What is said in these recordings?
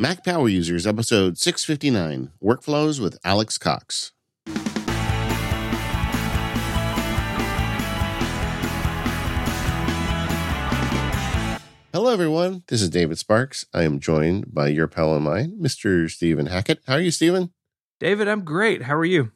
Mac Power Users, episode 659, Workflows with Alex Cox. Hello, everyone. This is David Sparks. I am joined by your pal and mine, Mr. Stephen Hackett. How are you, Stephen? David, I'm great. How are you?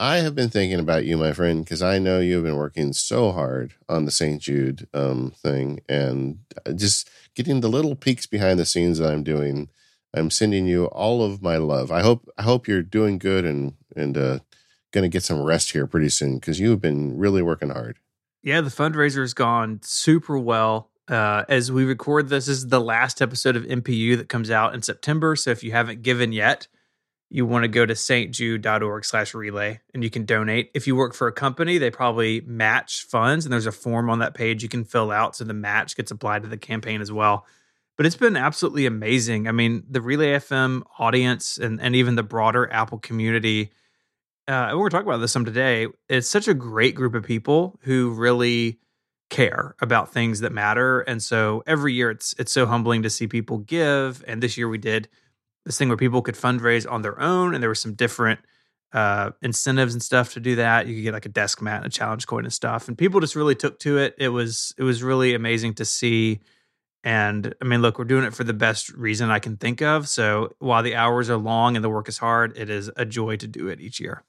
I have been thinking about you, my friend, because I know you've been working so hard on the St. Jude thing, and just getting the little peeks behind the scenes that I'm doing. I'm sending you all of my love. I hope you're doing good and going to get some rest here pretty soon, because you've been really working hard. Yeah, the fundraiser has gone super well. As we record this, this is the last episode of MPU that comes out in September, so if you haven't given yet, you want to go to stjude.org/relay, and you can donate. If you work for a company, they probably match funds, and there's a form on that page you can fill out, so the match gets applied to the campaign as well. But it's been absolutely amazing. I mean, the Relay FM audience and even the broader Apple community, we're talking about this some today, it's such a great group of people who really care about things that matter. And so every year it's so humbling to see people give, and this year we did this thing where people could fundraise on their own, and there were some different incentives and stuff to do that. You could get like a desk mat and a challenge coin and stuff, and people just really took to it. It was really amazing to see. And I mean, look, we're doing it for the best reason I can think of. So while the hours are long and the work is hard, it is a joy to do it each year.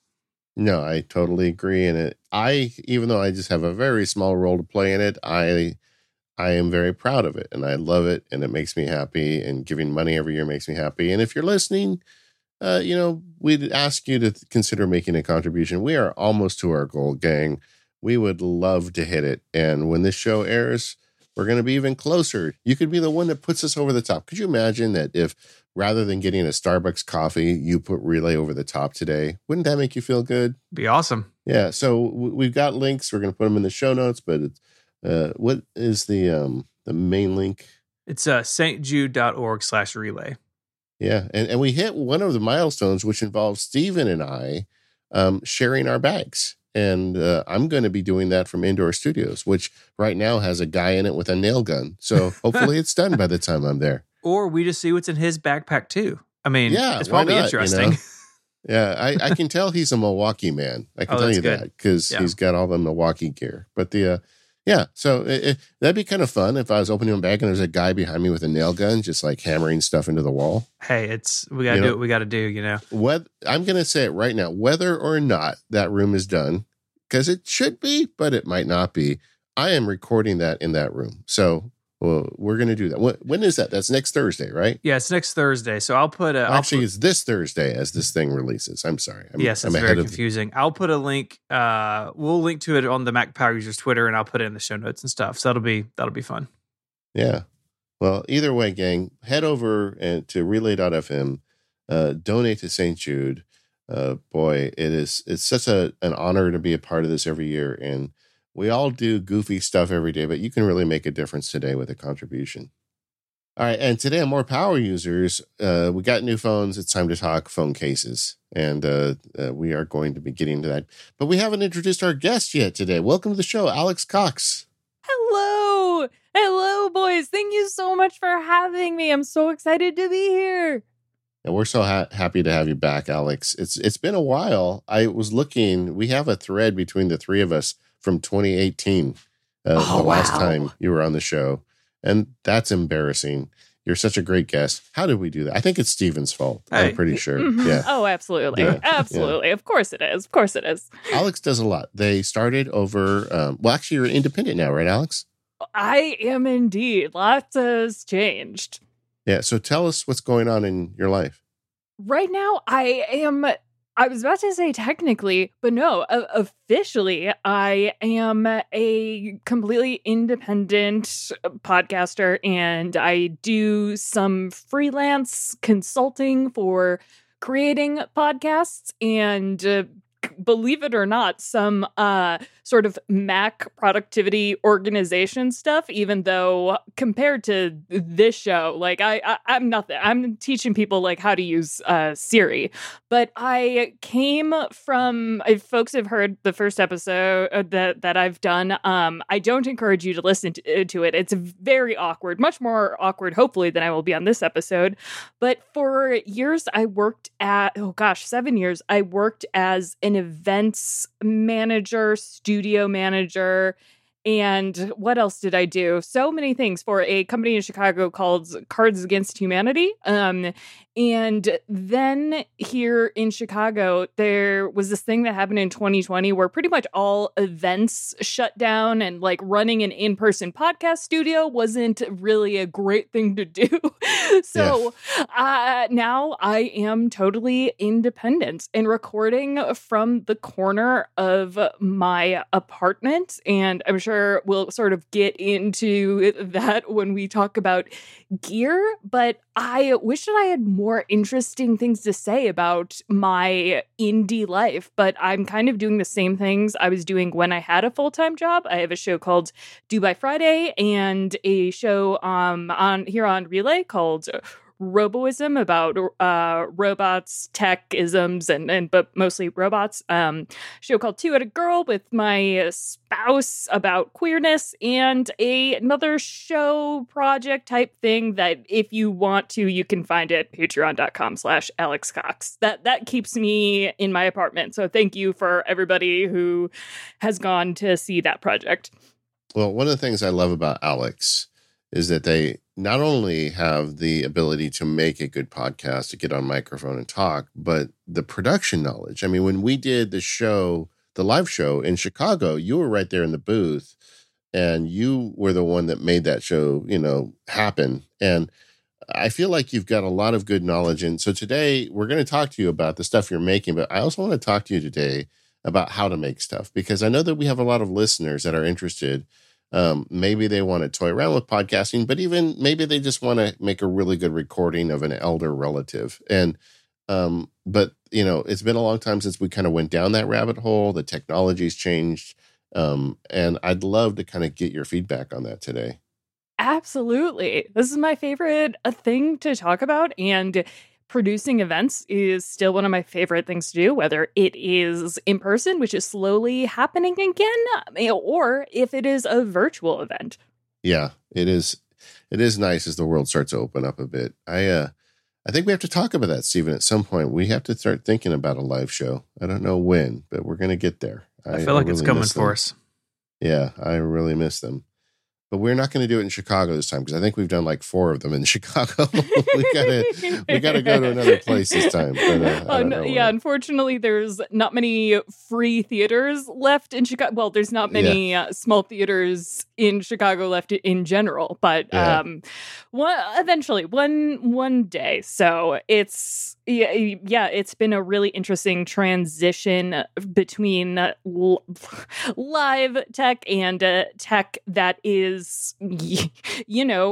No, I totally agree. And even though I just have a very small role to play in it, I am very proud of it, and I love it, and it makes me happy, and giving money every year makes me happy. And if you're listening, we'd ask you to consider making a contribution. We are almost to our goal, gang. We would love to hit it. And when this show airs, we're going to be even closer. You could be the one that puts us over the top. Could you imagine that if rather than getting a Starbucks coffee, you put Relay over the top today? Wouldn't that make you feel good? Be awesome. Yeah. So we've got links. We're going to put them in the show notes, but it's, what is the main link? It's stjude.org/relay. Yeah. And we hit one of the milestones, which involves Stephen and I sharing our bags. And I'm going to be doing that from Indoor Studios, which right now has a guy in it with a nail gun. So hopefully it's done by the time I'm there. Or we just see what's in his backpack too. I mean, yeah, it's probably interesting. You know? Yeah, I can tell he's a Milwaukee man. I can tell you good. That because he's got all the Milwaukee gear. But the... yeah, so that'd be kind of fun if I was opening them back and there's a guy behind me with a nail gun just like hammering stuff into the wall. Hey, we got to do what we got to do, you know. What I'm going to say it right now, whether or not that room is done, because it should be, but it might not be, I am recording that in that room. So we're going to do that. When is that? That's next Thursday, right? Yeah, it's next Thursday. So I'll put it's this Thursday as this thing releases. I'm sorry. Yes, it's very confusing. I'll put a link. We'll link to it on the Mac Power Users Twitter, and I'll put it in the show notes and stuff. So that'll be fun. Yeah. Well, either way, gang, head over to relay.fm, donate to St. Jude. Boy, it's such an honor to be a part of this every year, and we all do goofy stuff every day, but you can really make a difference today with a contribution. All right. And today on More Power Users, we got new phones. It's time to talk phone cases. And we are going to be getting to that. But we haven't introduced our guest yet today. Welcome to the show, Alex Cox. Hello. Hello, boys. Thank you so much for having me. I'm so excited to be here. And we're so happy to have you back, Alex. It's been a while. I was looking. We have a thread between the three of us from 2018, last time you were on the show. And that's embarrassing. You're such a great guest. How did we do that? I think it's Stephen's fault. I'm pretty sure. Yeah. Oh, absolutely. Yeah. Absolutely. Yeah. Of course it is. Of course it is. Alex does a lot. They started over. Well, actually, you're independent now, right, Alex? I am indeed. Lots has changed. Yeah. So tell us what's going on in your life. Right now, I was about to say technically, but no, officially, I am a completely independent podcaster, and I do some freelance consulting for creating podcasts and believe it or not, some sort of Mac productivity organization stuff, even though compared to this show, like I'm nothing. I'm teaching people like how to use Siri. But I came from, if folks have heard the first episode that I've done, I don't encourage you to listen to it. It's very awkward, much more awkward, hopefully, than I will be on this episode. But for years, I worked at, 7 years, I worked as an events manager, studio manager, and what else did I do? So many things for a company in Chicago called Cards Against Humanity. And then here in Chicago, there was this thing that happened in 2020 where pretty much all events shut down, and like running an in-person podcast studio wasn't really a great thing to do. So yes. Now I am totally independent and recording from the corner of my apartment. And I'm sure we'll sort of get into that when we talk about gear. But I wish that I had more interesting things to say about my indie life, but I'm kind of doing the same things I was doing when I had a full-time job. I have a show called Do By Friday and a show on here on Relay called Roboism about robots, tech isms, but mostly robots. Show called Two at a Girl with my spouse about queerness, and another show project type thing that if you want to, you can find it at patreon.com/AlexCox. That keeps me in my apartment. So thank you for everybody who has gone to see that project. Well, one of the things I love about Alex is that they not only have the ability to make a good podcast, to get on microphone and talk, but the production knowledge. I mean, when we did the show, the live show in Chicago, you were right there in the booth, and you were the one that made that show, happen. And I feel like you've got a lot of good knowledge. And so today we're going to talk to you about the stuff you're making, but I also want to talk to you today about how to make stuff, because I know that we have a lot of listeners that are interested. Maybe they want to toy around with podcasting, but even maybe they just want to make a really good recording of an elder relative. And, but it's been a long time since we kind of went down that rabbit hole. The technology's changed. And I'd love to kind of get your feedback on that today. Absolutely. This is my favorite thing to talk about. And producing events is still one of my favorite things to do, whether it is in person, which is slowly happening again, or if it is a virtual event. Yeah, it is. It is nice as the world starts to open up a bit. I think we have to talk about that, Stephen, at some point. We have to start thinking about a live show. I don't know when, but we're going to get there. I feel like really it's coming for us. Yeah, I really miss them. But we're not going to do it in Chicago this time, because I think we've done like 4 of them in Chicago. we got to go to another place this time. But, unfortunately, there's not many free theaters left in Chicago. Well, there's not many small theaters in Chicago left in general. But eventually, one day. So it's it's been a really interesting transition between live tech and tech that is, still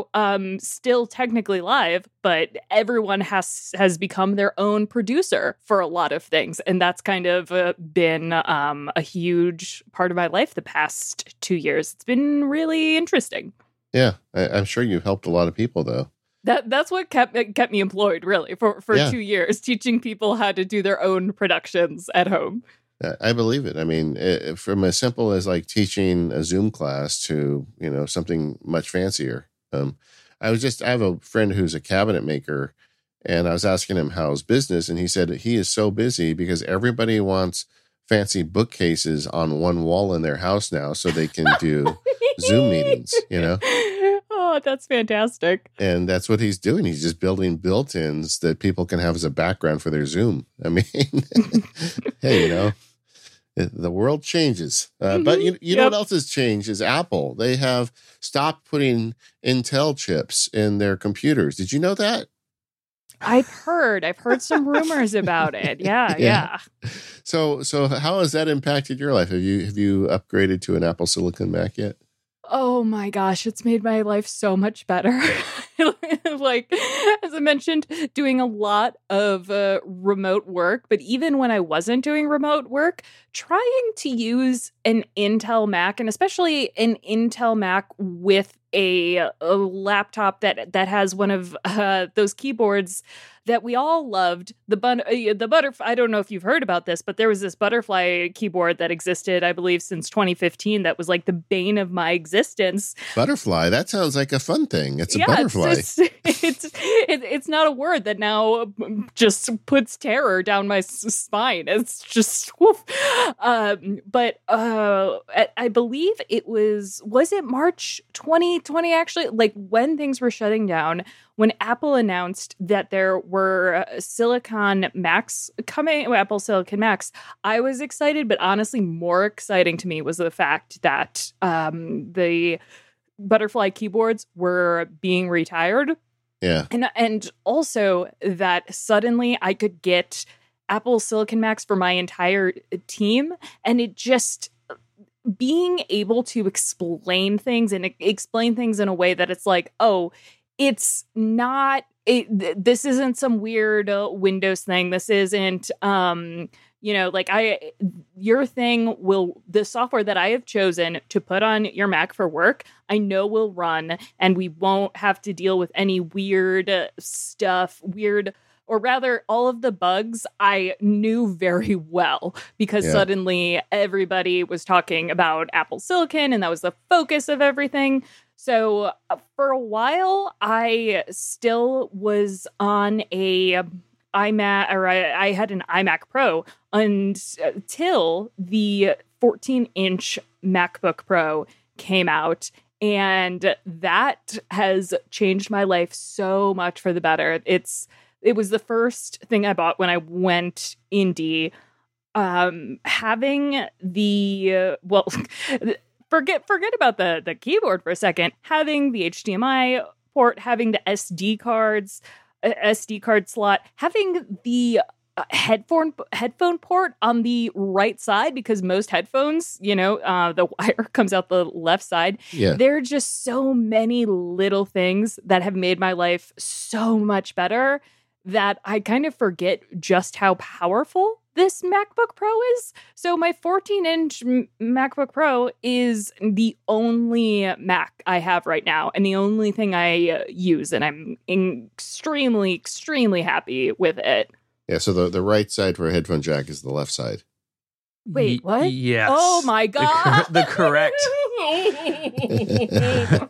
technically live, but everyone has become their own producer for a lot of things. And that's kind of been a huge part of my life the past 2 years. It's been really interesting. Yeah, I'm sure you've helped a lot of people, though. That's what kept me employed, really, for 2 years, teaching people how to do their own productions at home. I believe it. I mean, from as simple as like teaching a Zoom class to, something much fancier. I have a friend who's a cabinet maker, and I was asking him how his business. And he said he is so busy because everybody wants fancy bookcases on one wall in their house now so they can do Zoom meetings, Oh, that's fantastic. And that's what he's doing. He's just building built-ins that people can have as a background for their Zoom. I mean, hey, the world changes. But you know what else has changed is Apple. They have stopped putting Intel chips in their computers. Did you know that? I've heard some rumors about it. Yeah. So how has that impacted your life? Have you upgraded to an Apple Silicon Mac yet? oh my gosh, it's made my life so much better. Like, as I mentioned, doing a lot of remote work, but even when I wasn't doing remote work, trying to use an Intel Mac, and especially an Intel Mac with a laptop that has one of those keyboards that we all loved, the butterfly. I don't know if you've heard about this, but there was this butterfly keyboard that existed, I believe, since 2015. That was like the bane of my existence. Butterfly. That sounds like a fun thing. It's a butterfly. It's not a word that now just puts terror down my spine. It's just woof. But I believe it was it March 2020, actually, like when things were shutting down, when Apple announced that there were Silicon Macs coming, Apple Silicon Macs, I was excited, but honestly, more exciting to me was the fact that the butterfly keyboards were being retired. Yeah. And also that suddenly I could get Apple Silicon Macs for my entire team, and it just... being able to explain things and explain things in a way that it's like, oh, it's not, this isn't some weird Windows thing. This isn't, your thing will, the software that I have chosen to put on your Mac for work, I know will run, and we won't have to deal with any weird stuff, or rather, all of the bugs I knew very well, because suddenly everybody was talking about Apple Silicon, and that was the focus of everything. So for a while, I still was on a iMac, or I had an iMac Pro until the 14-inch MacBook Pro came out. And that has changed my life so much for the better. It was the first thing I bought when I went indie. Having forget about the keyboard for a second. Having the HDMI port, having the SD card slot, having the headphone port on the right side, because most headphones, the wire comes out the left side. Yeah. There are just so many little things that have made my life so much better that I kind of forget just how powerful this MacBook Pro is. So my 14-inch MacBook Pro is the only Mac I have right now and the only thing I use, and I'm extremely, extremely happy with it. Yeah, so the right side for a headphone jack is the left side. Wait, what? Yes. Oh, my God. The correct.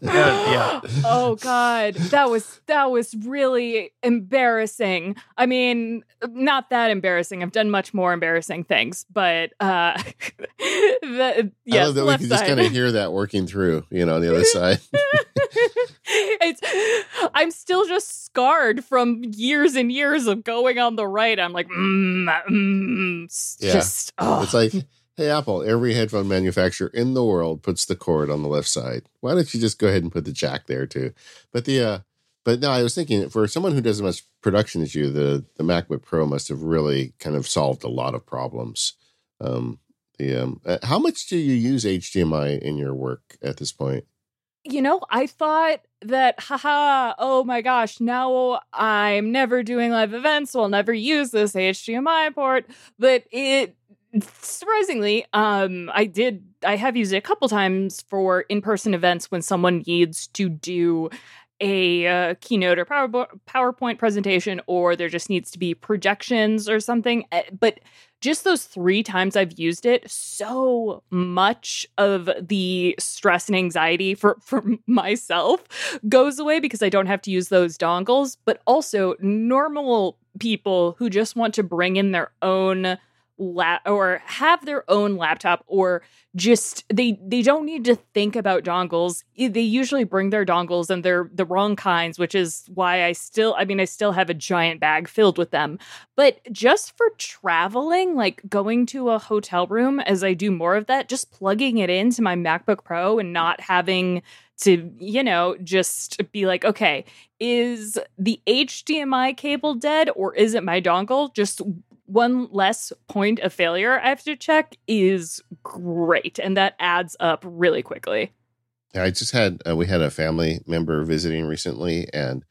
Yeah. Oh, God. That was really embarrassing. I mean, not that embarrassing. I've done much more embarrassing things, but I love that we can just kind of hear that working through, on the other side. I'm still just scarred from years and years of going on the right. I'm like, It's like, hey, Apple, every headphone manufacturer in the world puts the cord on the left side. Why don't you just go ahead and put the jack there too? But no, I was thinking, for someone who does as much production as you, the MacBook Pro must have really kind of solved a lot of problems. How much do you use HDMI in your work at this point? I thought that, oh my gosh, now I'm never doing live events, so I'll never use this HDMI port. But surprisingly, I have used it a couple times for in-person events when someone needs to do a keynote or PowerPoint presentation, or there just needs to be projections or something. But just those 3 times I've used it, so much of the stress and anxiety for myself goes away, because I don't have to use those dongles. But also, normal people who just want to bring in their own or have their own laptop, or just they don't need to think about dongles. They usually bring their dongles, and they're the wrong kinds, which is why I still have a giant bag filled with them. But just for traveling, like going to a hotel room, as I do more of that, just plugging it into my MacBook Pro and not having to, just be like, okay, is the HDMI cable dead, or is it my dongle? Just one less point of failure I have to check is great, and that adds up really quickly. I just had, we had a family member visiting recently, and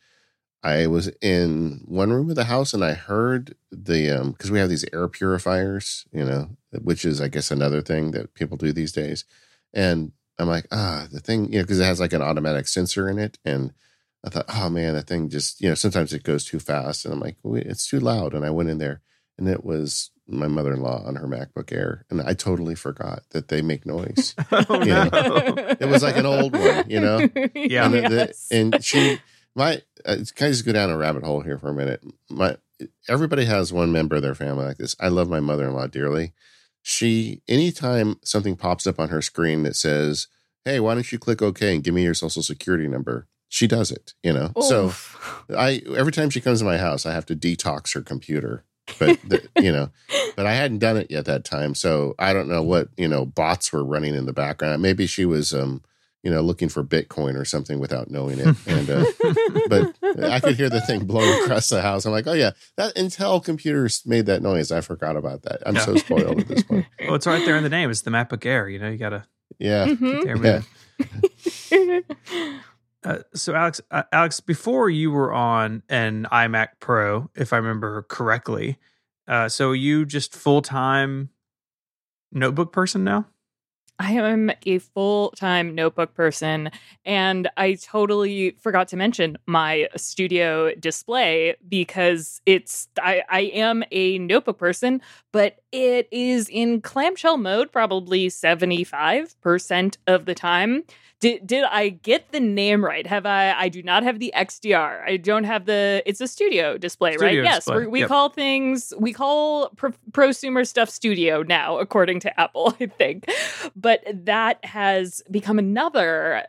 I was in one room of the house, and I heard the, because we have these air purifiers, you know, which is, I guess, another thing that people do these days. And I'm like, the thing, you know, because it has like an automatic sensor in it. And I thought, oh man, that thing just, you know, sometimes it goes too fast. And I'm like, well, it's too loud. And I went in there, and it was my mother-in-law on her MacBook Air, and I totally forgot that they make noise. Oh, no. It was like an old one, you know? Yeah. And, and she, it's kind of just go down a rabbit hole here for a minute. Everybody has one member of their family like this. I love my mother-in-law dearly. She, anytime something pops up on her screen that says, hey, why don't you click OK and give me your social security number? She does it, you know? Oof. So every time she comes to my house, I have to detox her computer. But I hadn't done it yet that time. So I don't know what, you know, bots were running in the background. Maybe she was, you know, looking for Bitcoin or something without knowing it. And, but I could hear the thing blowing across the house. I'm like, oh yeah, that Intel computers made that noise. I forgot about that. I'm so spoiled at this point. Well, it's right there in the name. It's the MacBook Air, you know, you gotta. Yeah. Yeah. So Alex, before you were on an iMac Pro, if I remember correctly, so you just full-time notebook person now? I am a full-time notebook person, and I totally forgot to mention my Studio Display, because it's I am a notebook person, but it is in clamshell mode probably 75% of the time. Did I get the name right? I do not have the XDR. I don't have the, it's a Studio Display, right? Yes, we call things, we call prosumer stuff Studio now, according to Apple, I think. But that has become another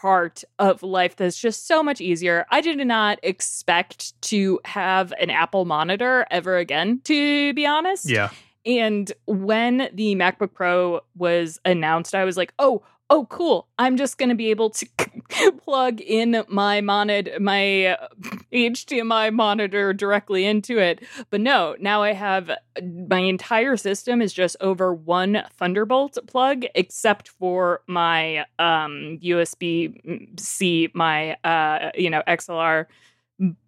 part of life that's just so much easier. I did not expect to have an Apple monitor ever again, to be honest. Yeah. And when the MacBook Pro was announced, I was like, oh, cool. I'm just going to be able to plug in my HDMI monitor directly into it. But no, now I have my entire system is just over one Thunderbolt plug, except for my USB-C, my, XLR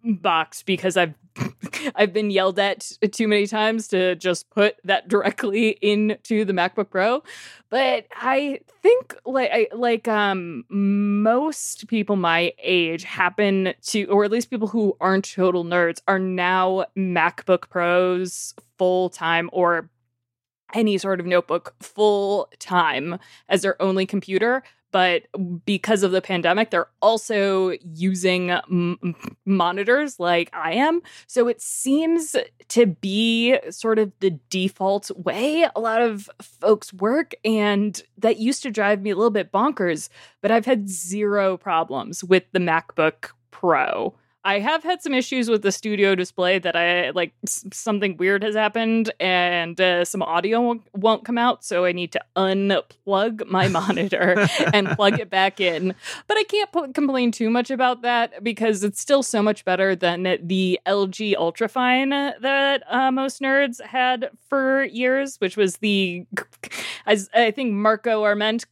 box, because I've been yelled at too many times to just put that directly into the MacBook Pro. But I think like most people my age happen to, or at least people who aren't total nerds, are now MacBook Pros full time, or any sort of notebook full time as their only computer. But because of the pandemic, they're also using monitors like I am. So it seems to be sort of the default way a lot of folks work. And that used to drive me a little bit bonkers. But I've had zero problems with the MacBook Pro. I have had some issues with the Studio Display that I like something weird has happened, and some audio won't come out. So I need to unplug my monitor and plug it back in. But I can't complain too much about that, because it's still so much better than the LG Ultrafine that most nerds had for years, which was the, as I think Marco Arment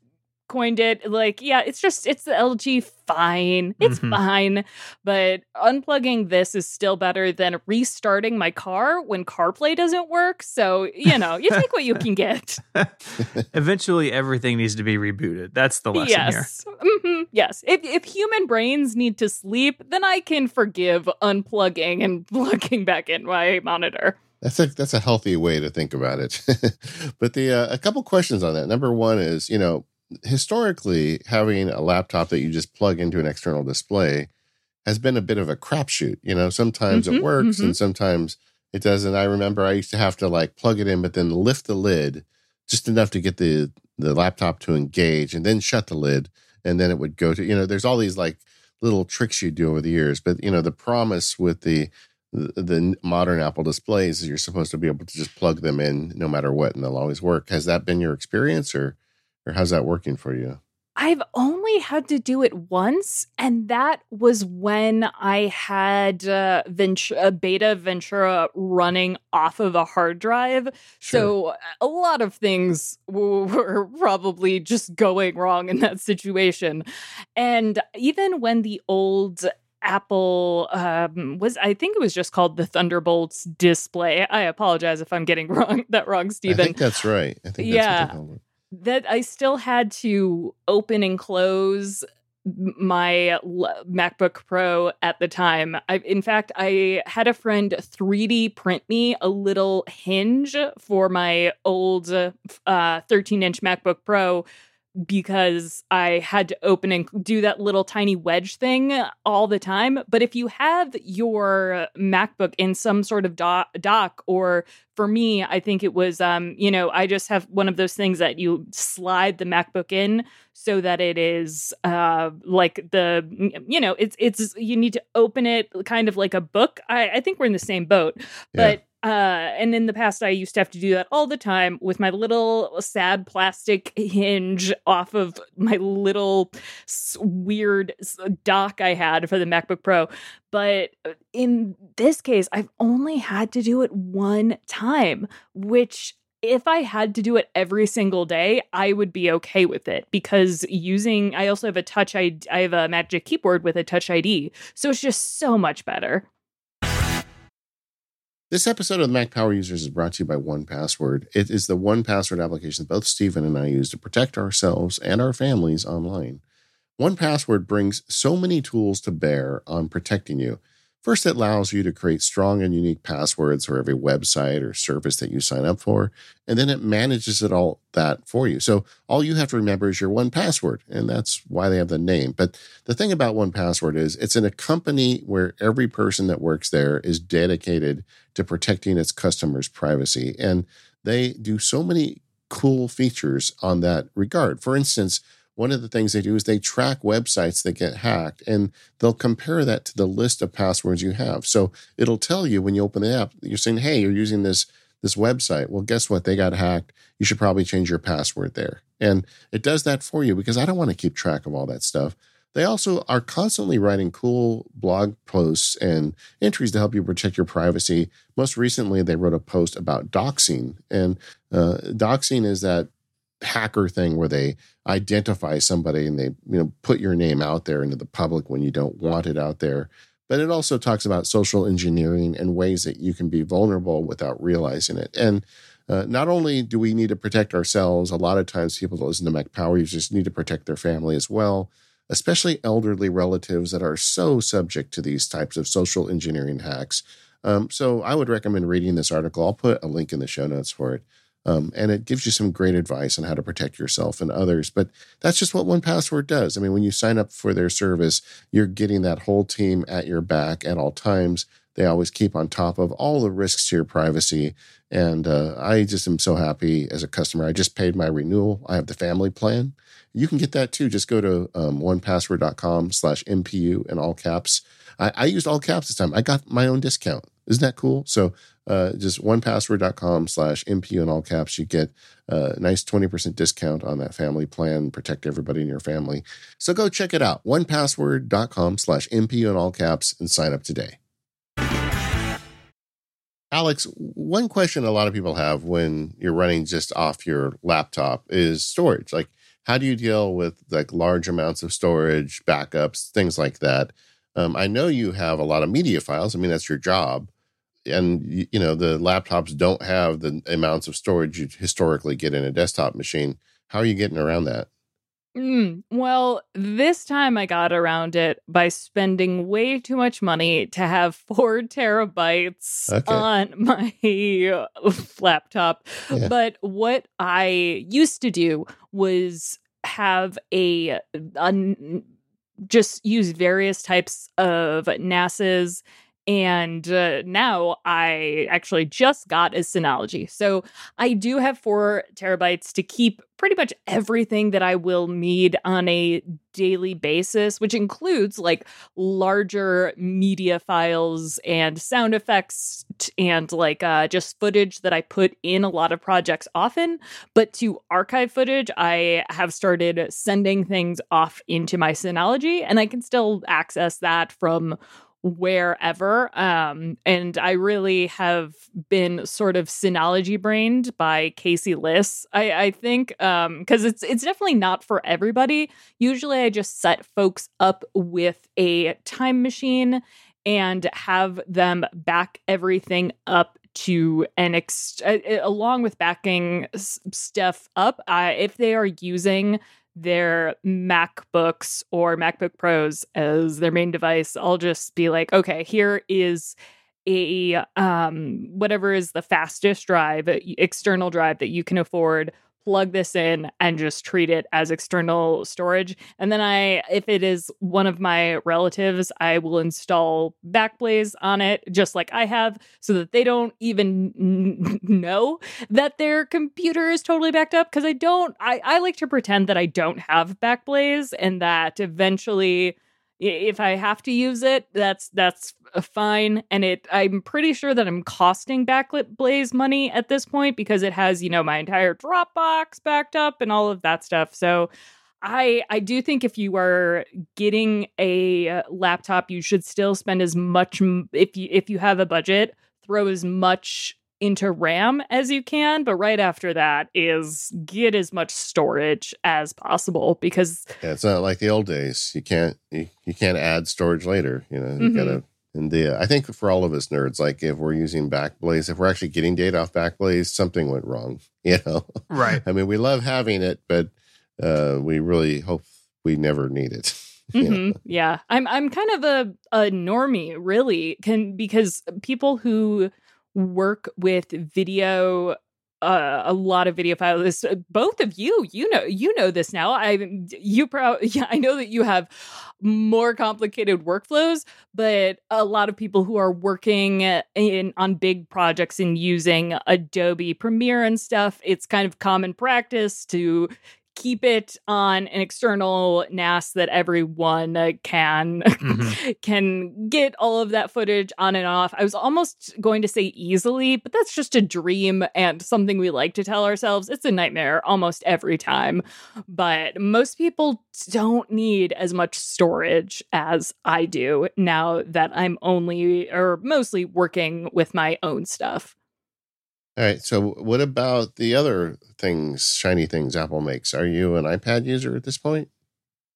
coined it, like, yeah, it's the LG Fine. It's fine. But unplugging this is still better than restarting my car when CarPlay doesn't work. So, you know, you take what you can get. Eventually, everything needs to be rebooted. That's the lesson here. Mm-hmm. Yes. If human brains need to sleep, then I can forgive unplugging and plugging back in my monitor. That's a healthy way to think about it. But a couple questions on that. Number one is, you know, historically, having a laptop that you just plug into an external display has been a bit of a crapshoot. You know, sometimes it works and sometimes it doesn't. I remember I used to have to like plug it in, but then lift the lid just enough to get the laptop to engage, and then shut the lid, and then it would go to, you know, there's all these like little tricks you do over the years. But, you know, the promise with the modern Apple displays is you're supposed to be able to just plug them in no matter what, and they'll always work. Has that been your experience, or how's that working for you? I've only only had to do it once, and that was when I had Ventura running off of a hard drive. Sure. So a lot of things were probably just going wrong in that situation. And even when the old Apple was just called the Thunderbolts display. I apologize if I'm getting wrong, Stephen. I think that's right. I think that's what they called it. That I still had to open and close my MacBook Pro at the time. In fact, I had a friend 3D print me a little hinge for my old 13-inch MacBook Pro because I had to open and do that little tiny wedge thing all the time. But if you have your MacBook in some sort of dock, or for me, I think it was, I just have one of those things that you slide the MacBook in so that it is you need to open it kind of like a book. I think we're in the same boat, but and in the past, I used to have to do that all the time with my little sad plastic hinge off of my little weird dock I had for the MacBook Pro. But in this case, I've only had to do it one time, which if I had to do it every single day, I would be okay with it because I also have a Touch ID. I have a Magic Keyboard with a Touch ID. So it's just so much better. This episode of the Mac Power Users is brought to you by 1Password. It is the 1Password application both Stephen and I use to protect ourselves and our families online. 1Password brings so many tools to bear on protecting you. First, it allows you to create strong and unique passwords for every website or service that you sign up for, and then it manages it all that for you. So all you have to remember is your 1Password, and that's why they have the name. But the thing about 1Password is it's in a company where every person that works there is dedicated to protecting its customers' privacy. And they do so many cool features on that regard. For instance, one of the things they do is they track websites that get hacked, and they'll compare that to the list of passwords you have. So it'll tell you when you open the app, you're saying, hey, you're using this website. Well, guess what? They got hacked. You should probably change your password there. And it does that for you because I don't want to keep track of all that stuff. They also are constantly writing cool blog posts and entries to help you protect your privacy. Most recently, they wrote a post about doxing. And doxing is that hacker thing where they identify somebody and they put your name out there into the public when you don't want it out there. But it also talks about social engineering and ways that you can be vulnerable without realizing it. And not only do we need to protect ourselves, a lot of times people that listen to Mac Power Users need to protect their family as well, especially elderly relatives that are so subject to these types of social engineering hacks. So I would recommend reading this article. I'll put a link in the show notes for it. And it gives you some great advice on how to protect yourself and others. But that's just what 1Password does. I mean, when you sign up for their service, you're getting that whole team at your back at all times. They always keep on top of all the risks to your privacy. And I just am so happy as a customer. I just paid my renewal. I have the family plan. You can get that too. Just go to 1Password.com/MPU in all caps. I used all caps this time. I got my own discount. Isn't that cool? So just 1Password.com/MPU in all caps. You get a nice 20% discount on that family plan. Protect everybody in your family. So go check it out. 1Password.com/MPU in all caps and sign up today. Alex, one question a lot of people have when you're running just off your laptop is storage. Like, how do you deal with like large amounts of storage, backups, things like that? I know you have a lot of media files. I mean, that's your job. And, the laptops don't have the amounts of storage you historically get in a desktop machine. How are you getting around that? Well, this time I got around it by spending way too much money to have 4 terabytes on my laptop. Yeah. But what I used to do was have just use various types of NASs And now I actually just got a Synology. So I do have 4 terabytes to keep pretty much everything that I will need on a daily basis, which includes like larger media files and sound effects and like just footage that I put in a lot of projects often. But to archive footage, I have started sending things off into my Synology, and I can still access that from wherever. And I really have been sort of Synology brained by Casey Liss, I think, because it's definitely not for everybody. Usually I just set folks up with a time machine and have them back everything up to an along with backing stuff up. If they are using their MacBooks or MacBook Pros as their main device, I'll just be like, okay, here is a whatever is the fastest drive, external drive that you can afford. Plug this in and just treat it as external storage. And then if it is one of my relatives, I will install Backblaze on it, just like I have, so that they don't even know that their computer is totally backed up. Because I like to pretend that I don't have Backblaze, and that eventually, if I have to use it, that's fine. And I'm pretty sure that I'm costing Backblaze money at this point, because it has, my entire Dropbox backed up and all of that stuff. So I do think if you are getting a laptop, you should still spend as much, if you have a budget, throw as much into RAM as you can. But right after that is get as much storage as possible, because it's not like the old days. You can't add storage later. You gotta. And I think for all of us nerds, like if we're using Backblaze, if we're actually getting data off Backblaze, something went wrong. Right. I mean, we love having it, but we really hope we never need it. Mm-hmm. Yeah. I'm kind of a normie, really, because people who work with video, a lot of video files, both of you know this now. I know that you have more complicated workflows, but a lot of people who are working on big projects and using Adobe Premiere and stuff, it's kind of common practice to keep it on an external NAS that everyone can get all of that footage on and off. I was almost going to say easily, but that's just a dream and something we like to tell ourselves. It's a nightmare almost every time. But most people don't need as much storage as I do now that I'm mostly working with my own stuff. All right. So what about the other things, shiny things Apple makes? Are you an iPad user at this point?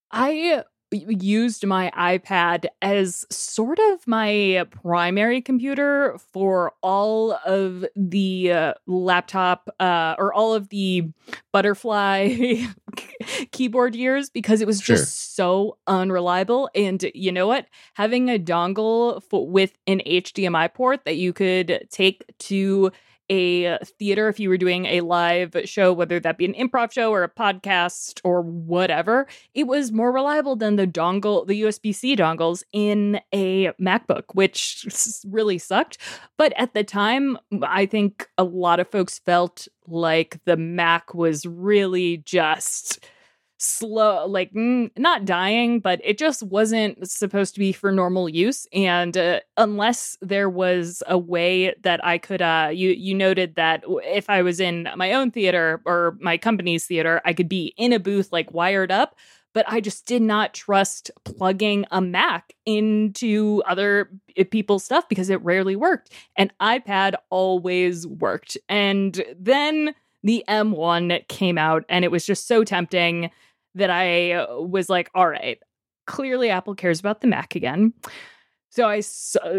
I used my iPad as sort of my primary computer for all of the laptop or all of the butterfly keyboard years, because it was just so unreliable. And you know what? Having a dongle with an HDMI port that you could take to a theater if you were doing a live show, whether that be an improv show or a podcast or whatever, it was more reliable than the USB-C dongles in a MacBook, which really sucked. But at the time, I think a lot of folks felt like the Mac was really just slow, like not dying, but it just wasn't supposed to be for normal use. And unless there was a way that I could, you noted that if I was in my own theater or my company's theater, I could be in a booth like wired up, but I just did not trust plugging a Mac into other people's stuff because it rarely worked. An iPad always worked. And then the M1 came out and it was just so tempting that I was like, all right, clearly Apple cares about the Mac again. So I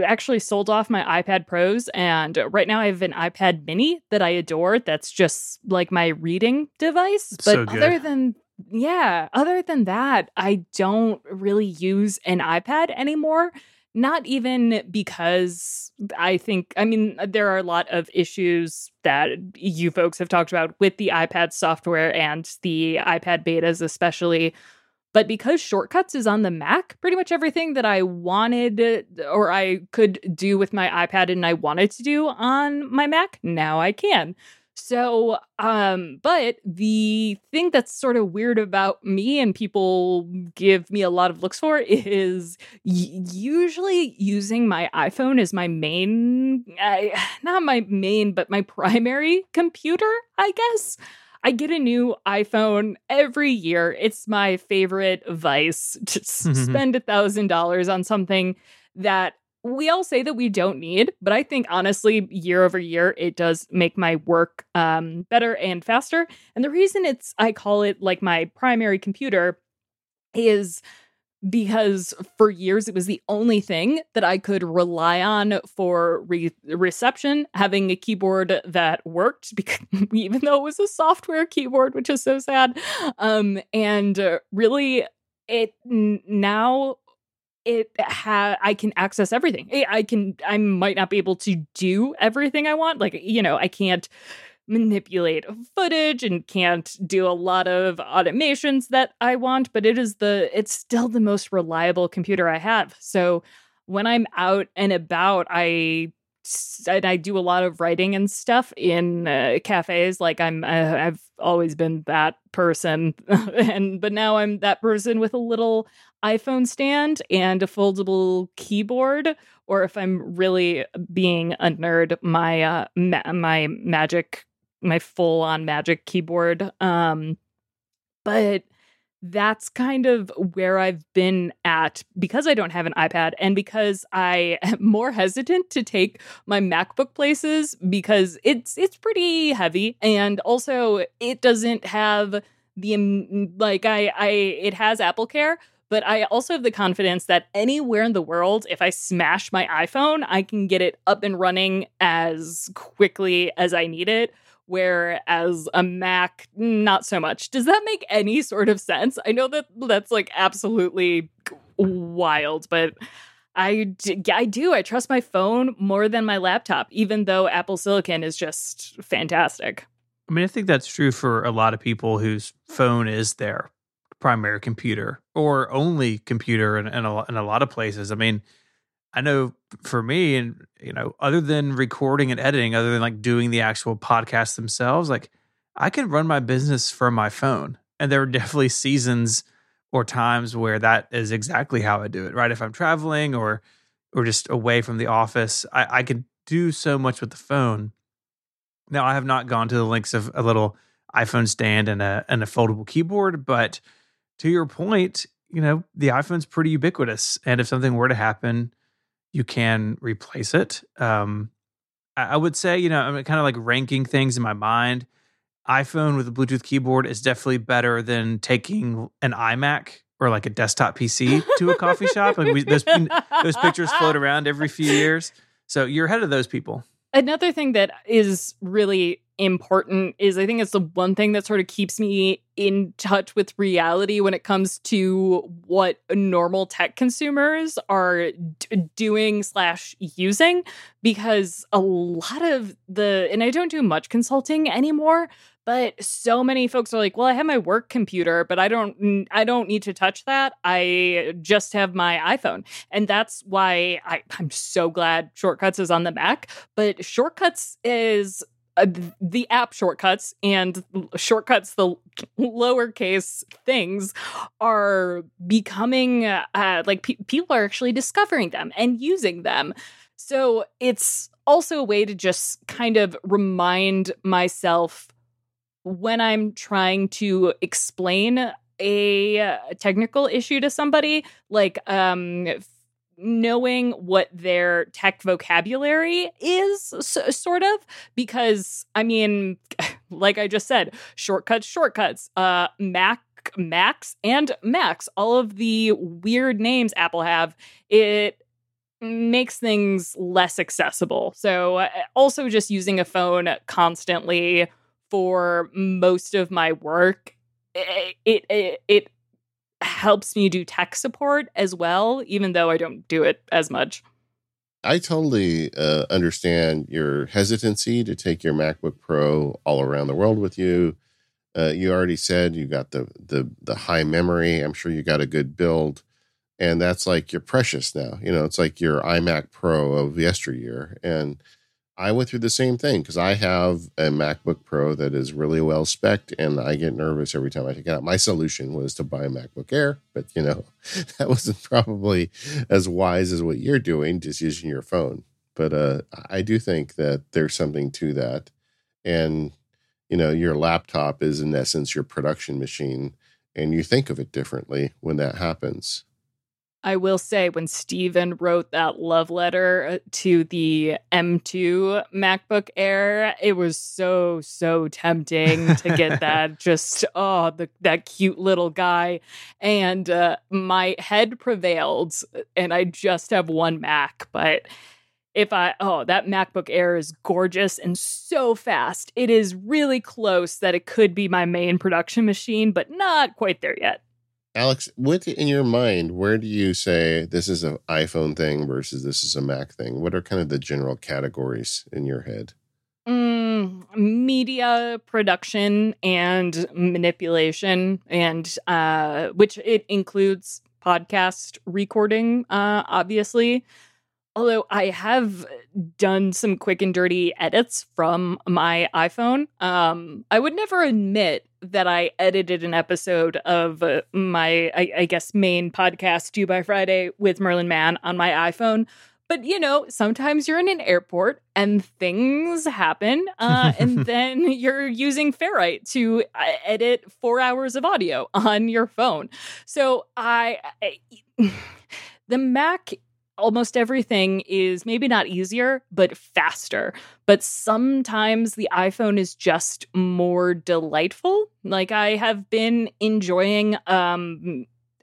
actually sold off my iPad Pros, and right now I have an iPad mini that I adore. That's just like my reading device. But so other than that, I don't really use an iPad anymore. Not even because there are a lot of issues that you folks have talked about with the iPad software and the iPad betas especially, But because Shortcuts is on the Mac, pretty much everything that I wanted or I could do with my iPad and I wanted to do on my Mac, now I can. So, but the thing that's sort of weird about me and people give me a lot of looks for is usually using my iPhone as my main, not my main, but my primary computer, I guess. I get a new iPhone every year. It's my favorite vice to spend $1,000 on something that we all say that we don't need, but I think honestly, year over year, it does make my work better and faster. And the reason I call it like my primary computer is because for years, it was the only thing that I could rely on for reception, having a keyboard that worked, because, even though it was a software keyboard, which is so sad. Really, it now... I can access everything. I might not be able to do everything I want. Like, you know, I can't manipulate footage and can't do a lot of automations that I want, but it's still the most reliable computer I have. So when I'm out and about, I do a lot of writing and stuff in cafes. Like I've always been that person, but now I'm that person with a little iPhone stand and a foldable keyboard. Or if I'm really being a nerd, my full-on Magic keyboard. But that's kind of where I've been at because I don't have an iPad and because I am more hesitant to take my MacBook places because it's pretty heavy. And also it doesn't have it has AppleCare, but I also have the confidence that anywhere in the world, if I smash my iPhone, I can get it up and running as quickly as I need it. Whereas a Mac, not so much. Does that make any sort of sense? I know that that's like absolutely wild, but I do. I trust my phone more than my laptop, even though Apple Silicon is just fantastic. I mean, I think that's true for a lot of people whose phone is their primary computer or only computer in a lot of places. I mean, I know for me, and you know, other than recording and editing, other than like doing the actual podcasts themselves, like I can run my business from my phone. And there are definitely seasons or times where that is exactly how I do it, right? If I'm traveling or just away from the office, I can do so much with the phone. Now, I have not gone to the lengths of a little iPhone stand and a foldable keyboard, but to your point, you know, the iPhone's pretty ubiquitous. And if something were to happen, you can replace it. I would say, you know, I'm kind of like ranking things in my mind. iPhone with a Bluetooth keyboard is definitely better than taking an iMac or like a desktop PC to a coffee shop. Like those pictures float around every few years. So you're ahead of those people. Another thing that is really important is I think it's the one thing that sort of keeps me in touch with reality when it comes to what normal tech consumers are doing/using, because a lot of and I don't do much consulting anymore, but so many folks are like, well, I have my work computer, but I don't need to touch that. I just have my iPhone. And that's why I'm so glad Shortcuts is on the Mac, but Shortcuts is the app Shortcuts and Shortcuts, the lowercase things, are becoming people are actually discovering them and using them. So it's also a way to just kind of remind myself when I'm trying to explain a technical issue to somebody, like knowing what their tech vocabulary is, sort of, because, I mean, like I just said, shortcuts, Macs, and Macs, all of the weird names Apple have, it makes things less accessible. So also just using a phone constantly for most of my work, it helps me do tech support as well, even though I don't do it as much. I totally understand your hesitancy to take your MacBook Pro all around the world with you. You already said you got the high memory. I'm sure you got a good build. And that's like your precious now. You know, it's like your iMac Pro of yesteryear. And I went through the same thing because I have a MacBook Pro that is really well spec'd, and I get nervous every time I take it out. My solution was to buy a MacBook Air, but, you know, that wasn't probably as wise as what you're doing, just using your phone. But I do think that there's something to that. And, you know, your laptop is, in essence, your production machine, and you think of it differently when that happens. I will say, when Stephen wrote that love letter to the M2 MacBook Air, it was so, so tempting to get that just, oh, that cute little guy. And my head prevailed, and I just have one Mac, but... that MacBook Air is gorgeous and so fast. It is really close that it could be my main production machine, but not quite there yet. Alex, what in your mind, where do you say this is an iPhone thing versus this is a Mac thing? What are kind of the general categories in your head? Media production and manipulation, and which it includes podcast recording, obviously. Although I have done some quick and dirty edits from my iPhone. I would never admit that I edited an episode of my main podcast, Do By Friday, with Merlin Mann on my iPhone. But, you know, sometimes you're in an airport and things happen. And then you're using Ferrite to edit 4 hours of audio on your phone. So the Mac... Almost everything is maybe not easier, but faster. But sometimes the iPhone is just more delightful. Like, I have been enjoying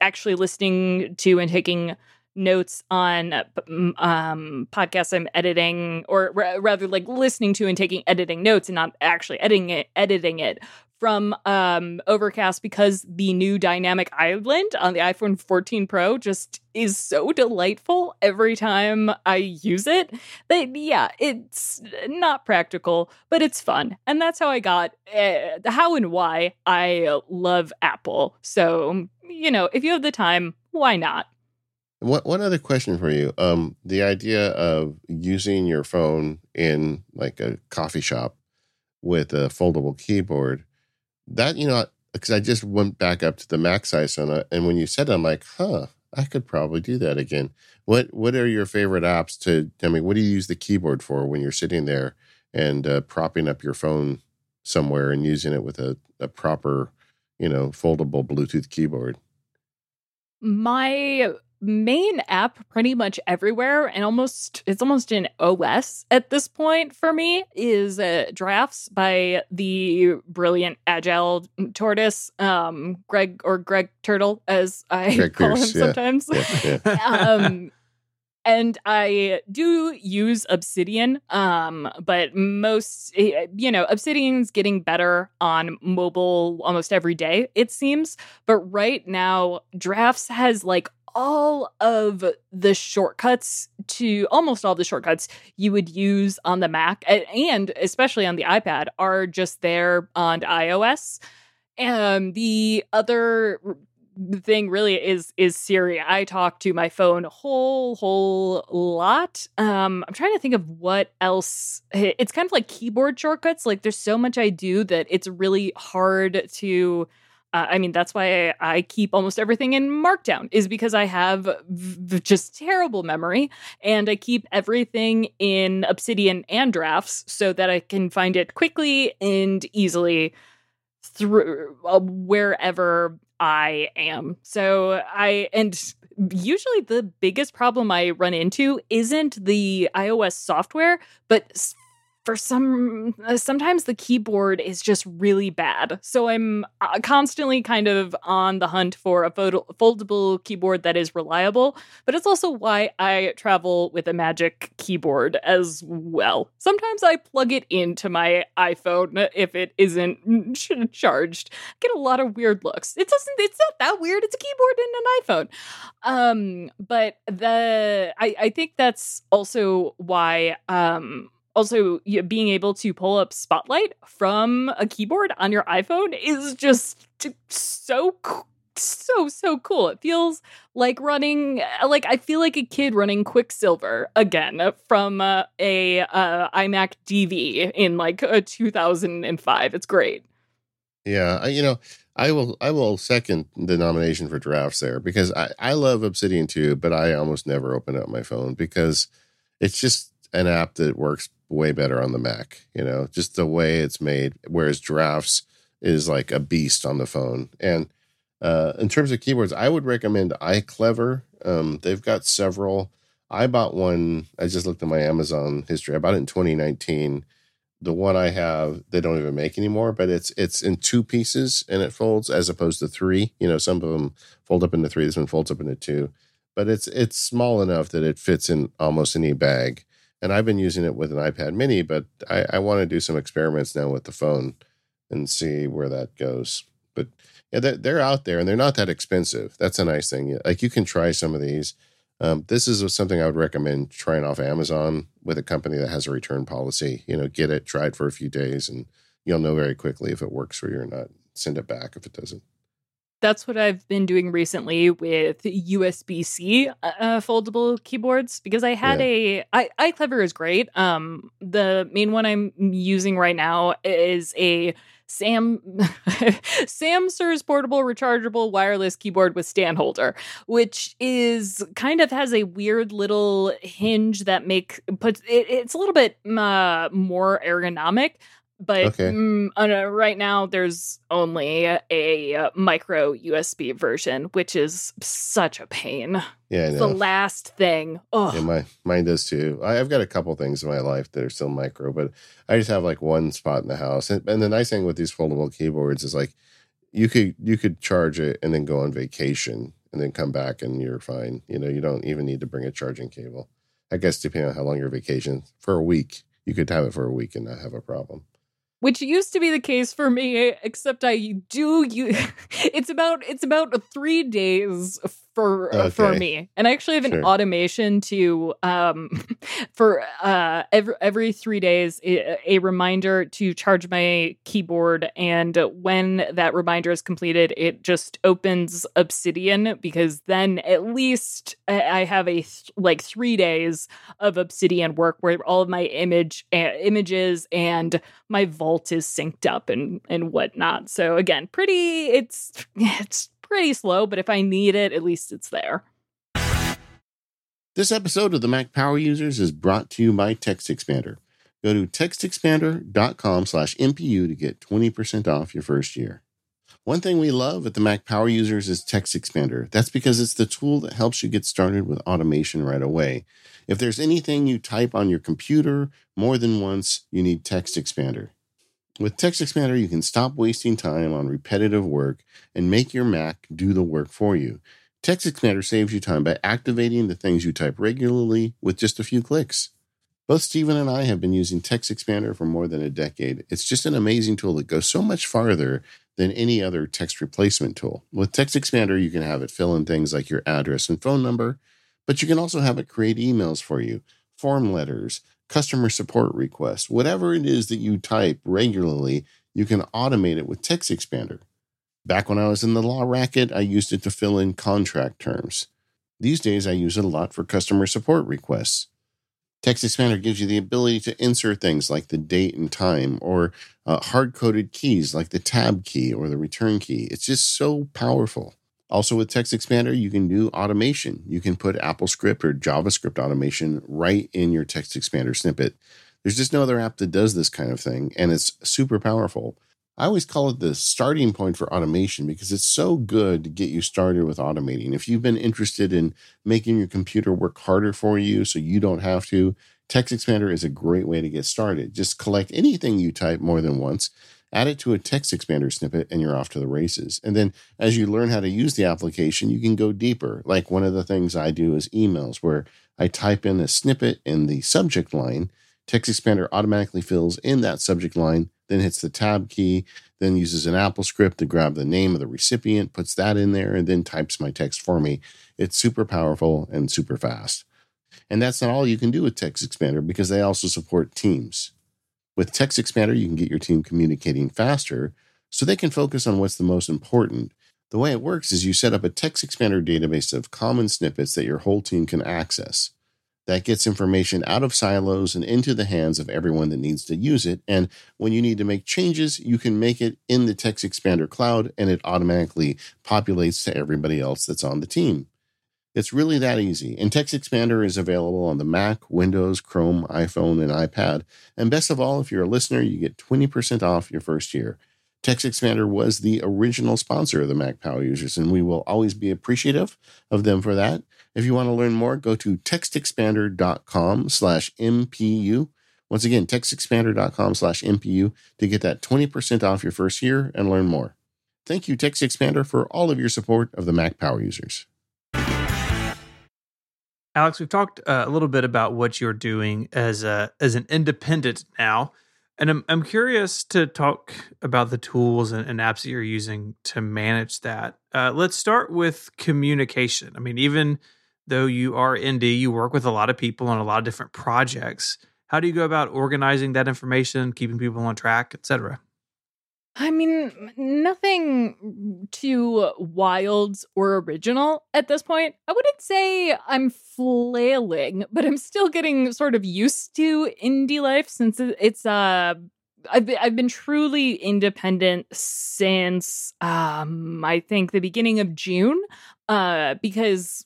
actually listening to and taking notes on podcasts I'm editing, or rather like listening to and taking editing notes and not actually editing it. From Overcast, because the new Dynamic Island on the iPhone 14 Pro just is so delightful every time I use it. It's not practical, but it's fun. And that's how I got how and why I love Apple. So, you know, if you have the time, why not? One other question for you. The idea of using your phone in like a coffee shop with a foldable keyboard. That, you know, because I just went back up to the Mac size on, and when you said it, I'm like, I could probably do that again. What are your favorite apps to, I mean, what do you use the keyboard for when you're sitting there and propping up your phone somewhere and using it with a proper, you know, foldable Bluetooth keyboard? My main app pretty much everywhere, and it's almost an OS at this point for me, is Drafts by the brilliant Agile Tortoise, Greg Turtle, as I Greg call Pierce, him sometimes. Yeah. And I do use Obsidian, but most, you know, Obsidian's getting better on mobile almost every day, it seems. But right now, Drafts has like all of the shortcuts to almost all the shortcuts you would use on the Mac, and especially on the iPad, are just there on iOS. And the other thing really is Siri. I talk to my phone a whole lot. I'm trying to think of what else. It's kind of like keyboard shortcuts. Like, there's so much I do that it's really hard to... that's why I keep almost everything in Markdown, is because I have just terrible memory, and I keep everything in Obsidian and Drafts so that I can find it quickly and easily through wherever I am. Usually the biggest problem I run into isn't the iOS software, but sometimes the keyboard is just really bad. So I'm constantly kind of on the hunt for a foldable keyboard that is reliable, but it's also why I travel with a Magic Keyboard as well. Sometimes I plug it into my iPhone if it isn't charged. I get a lot of weird looks. It's not that weird. It's a keyboard and an iPhone. But I think that's also why Also, being able to pull up Spotlight from a keyboard on your iPhone is just so cool. It feels like running, like I feel like a kid running Quicksilver again from a iMac DV in like 2005. It's great. Yeah, you know, I will second the nomination for Drafts there, because I love Obsidian too, but I almost never open up my phone because it's just an app that works way better on the Mac, you know, just the way it's made, whereas Drafts is like a beast on the phone. And in terms of keyboards, I would recommend iClever. They've got several. I bought one. I just looked at my Amazon history. I bought it in 2019. The one I have, they don't even make anymore, but it's in two pieces and it folds as opposed to three. You know, some of them fold up into three. This one folds up into two, but it's small enough that it fits in almost any bag. And I've been using it with an iPad mini, but I want to do some experiments now with the phone and see where that goes. But yeah, they're out there and they're not that expensive. That's a nice thing. Like you can try some of these. This is something I would recommend trying off Amazon with a company that has a return policy. You know, get it, try it for a few days, and you'll know very quickly if it works for you or not. Send it back if it doesn't. That's what I've been doing recently with USB-C foldable keyboards, because I had iClever is great. The main one I'm using right now is a Samsung's portable rechargeable wireless keyboard with stand holder, which is kind of has a weird little hinge that it's a little bit more ergonomic. But right now there's only a micro USB version, which is such a pain. Yeah, it's the last thing. Oh, yeah, mine does too. I've got a couple things in my life that are still micro, but I just have like one spot in the house. And the nice thing with these foldable keyboards is like you could charge it and then go on vacation and then come back and you're fine. You know, you don't even need to bring a charging cable. I guess depending on how long your vacation, for a week, you could have it for a week and not have a problem. Which used to be the case for me, except it's about 3 days for me. And I actually have an automation to for every 3 days a reminder to charge my keyboard, and when that reminder is completed, it just opens Obsidian, because then at least I have 3 days of Obsidian work where all of my images and my Vault is synced up and whatnot. So again, it's pretty slow, but if I need it, at least it's there. This episode of the Mac Power Users is brought to you by Text Expander. Go to textexpander.com/MPU to get 20% off your first year. One thing we love at the Mac Power Users is Text Expander. That's because it's the tool that helps you get started with automation right away. If there's anything you type on your computer more than once, you need Text Expander. With Text Expander, you can stop wasting time on repetitive work and make your Mac do the work for you. Text Expander saves you time by activating the things you type regularly with just a few clicks. Both Stephen and I have been using Text Expander for more than a decade. It's just an amazing tool that goes so much farther than any other text replacement tool. With Text Expander, you can have it fill in things like your address and phone number, but you can also have it create emails for you, form letters, customer support requests, whatever it is that you type regularly, you can automate it with Text Expander. Back when I was in the law racket, I used it to fill in contract terms. These days, I use it a lot for customer support requests. Text Expander gives you the ability to insert things like the date and time, or hard-coded keys like the tab key or the return key. It's just so powerful. Also with Text Expander, you can do automation. You can put AppleScript or JavaScript automation right in your Text Expander snippet. There's just no other app that does this kind of thing, and it's super powerful. I always call it the starting point for automation because it's so good to get you started with automating. If you've been interested in making your computer work harder for you so you don't have to, Text Expander is a great way to get started. Just collect anything you type more than once, add it to a Text Expander snippet, and you're off to the races. And then as you learn how to use the application, you can go deeper. Like one of the things I do is emails, where I type in a snippet in the subject line. Text Expander automatically fills in that subject line, then hits the tab key, then uses an AppleScript to grab the name of the recipient, puts that in there, and then types my text for me. It's super powerful and super fast. And that's not all you can do with Text Expander, because they also support Teams. With Text Expander, you can get your team communicating faster so they can focus on what's the most important. The way it works is you set up a Text Expander database of common snippets that your whole team can access. That gets information out of silos and into the hands of everyone that needs to use it. And when you need to make changes, you can make it in the Text Expander cloud, and it automatically populates to everybody else that's on the team. It's really that easy. And Text Expander is available on the Mac, Windows, Chrome, iPhone, and iPad. And best of all, if you're a listener, you get 20% off your first year. Text Expander was the original sponsor of the Mac Power Users, and we will always be appreciative of them for that. If you want to learn more, go to textexpander.com/MPU. Once again, textexpander.com/MPU to get that 20% off your first year and learn more. Thank you, Text Expander, for all of your support of the Mac Power Users. Alex, we've talked a little bit about what you're doing as an independent now. And I'm curious to talk about the tools and apps that you're using to manage that. Let's start with communication. I mean, even though you are indie, you work with a lot of people on a lot of different projects. How do you go about organizing that information, keeping people on track, et cetera? I mean, nothing too wild or original at this point. I wouldn't say I'm flailing, but I'm still getting sort of used to indie life since it's I've been truly independent since I think the beginning of June. Because